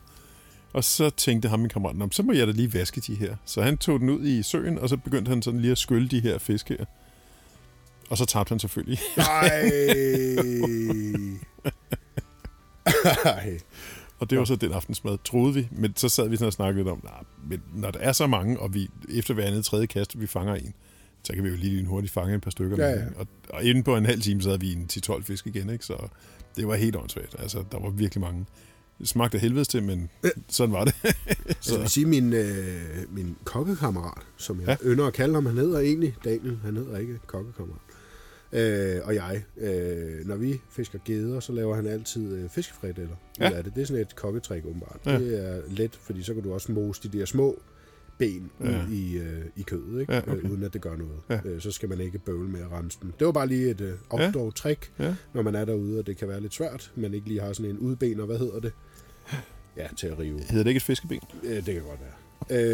Og så tænkte ham min kammerat, så må jeg da lige vaske de her. Så han tog den ud i søen, og så begyndte han sådan lige at skylle de her fisk her. Og så tabte han selvfølgelig. Nej. Og det var så den aftensmad, troede vi. Men så sad vi sådan og snakkede lidt om, men når der er så mange, og vi efter hver andet tredje kast, vi fanger en, så kan vi jo lige hurtigt fange et par stykker. Ja. Og inden på en halv time, så havde vi en 10-12 fisk igen, ikke? Så det var helt åndssvagt. Altså, der var virkelig mange. Det smagte af helvedes til, men sådan var det. Så. Jeg vil sige, min kokkekammerat, som jeg ynder at kalde ham, han hedder egentlig Daniel, han hedder ikke kokkekammerat. Og jeg, når vi fisker geder, så laver han altid fiskefrikadeller. Ja. Det er sådan et kokketrik, åbenbart. Ja. Det er let, fordi så kan du også mose de der små ben ud i kødet, ikke? Ja, okay. Uden at det gør noget. Ja. Så skal man ikke bøvle med at rense den. Det var bare lige et outdoor-trick, når man er derude, og det kan være lidt svært, man ikke lige har sådan en udben, og hvad hedder det? Ja, til at rive. Hedder det ikke et fiskeben? Det kan godt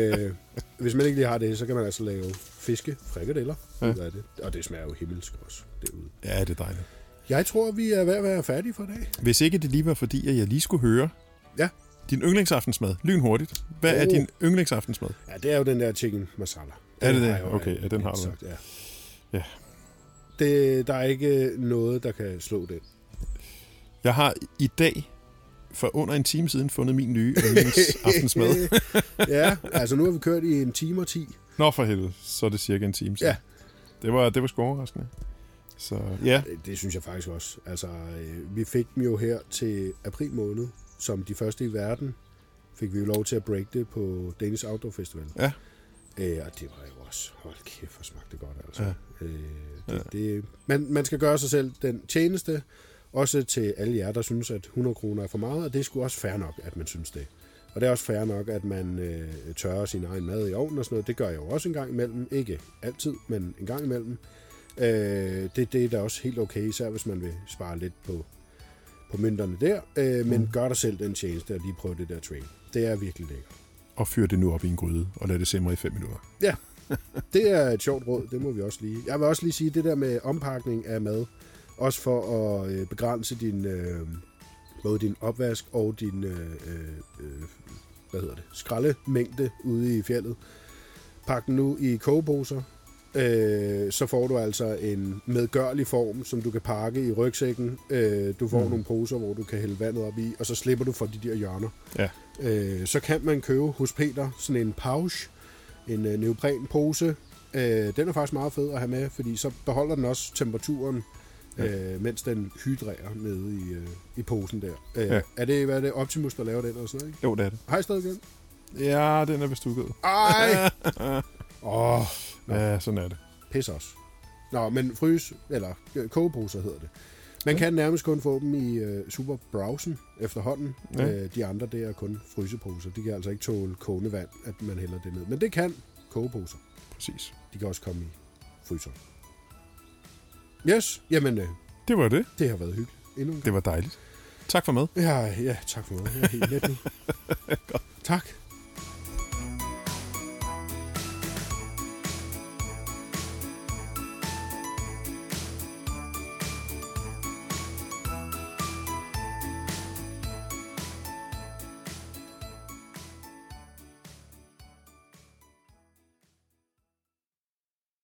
være. Hvis man ikke lige har det, så kan man altså lave fiskefrikadeller ud af det. Og det smager jo himmelsk også derude. Ja, det er dejligt. Jeg tror, vi er ved at være færdige for i dag. Hvis ikke det lige var fordi, at jeg lige skulle høre din yndlingsaftensmad, lynhurtigt. Hvad er din yndlingsaftensmad? Ja, det er jo den der chicken masala. Den er det det? Okay, den har du. Ja. Ja. Der er ikke noget, der kan slå den. Jeg har i dag for under en time siden fundet min nye yndlingsaftensmad. Ja, altså nu har vi kørt i en time og 10. Nå for helvede, så er det cirka en time siden. Ja. Det var sgu overraskende. Så, ja. Det synes jeg faktisk også. Altså, vi fik dem jo her til april måned, som de første i verden, fik vi jo lov til at break det på Danish Outdoor Festival. Ja. Og det var jo også, hold kæft, hvor smagte det godt, altså. Ja. Man skal gøre sig selv den tjeneste, også til alle jer, der synes, at 100 kroner er for meget, og det er sgu også fair nok, at man synes det. Og det er også fair nok, at man tørrer sin egen mad i ovnen og sådan noget. Det gør jeg jo også en gang imellem. Ikke altid, men en gang imellem. Det er da også helt okay, især hvis man vil spare lidt på mønterne der, men gør dig selv den tjeneste og lige prøve det der trail. Det er virkelig lækkert. Og fyr det nu op i en gryde og lad det simre i 5 minutter. Ja, det er et sjovt råd, det må vi også lige. Jeg vil også lige sige, det der med ompakning af mad, også for at begrænse din, både din opvask og din skraldemængde ude i fjeldet. Pak den nu i kogeposer. Så får du altså en medgørlig form, som du kan pakke i rygsækken. Du får nogle poser, hvor du kan hælde vandet op i, og så slipper du for de der hjørner. Ja. Så kan man købe hos Peter sådan en pouch, en neoprenpose. Den er faktisk meget fed at have med, fordi så beholder den også temperaturen, mens den hydrerer nede i posen der. Er det Optimus, der laver den og sådan noget, ikke? Jo, det er det. Har I stadig den? Ja, den er bestukket. Ej! Ja, sådan er det. Pis os. Nå, men kogeposer hedder det. Man kan nærmest kun få dem i superbrowsen efterhånden. Ja. De andre, det er kun fryseposer. De kan altså ikke tåle kogende vand, at man hælder det ned. Men det kan kogeposer. Præcis. De kan også komme i fryseren. Yes, jamen... det var det. Det har været hyggeligt. Endnu en gang. Det var dejligt. Tak for mad. Ja, tak for mad. Jeg er helt let nu. Tak.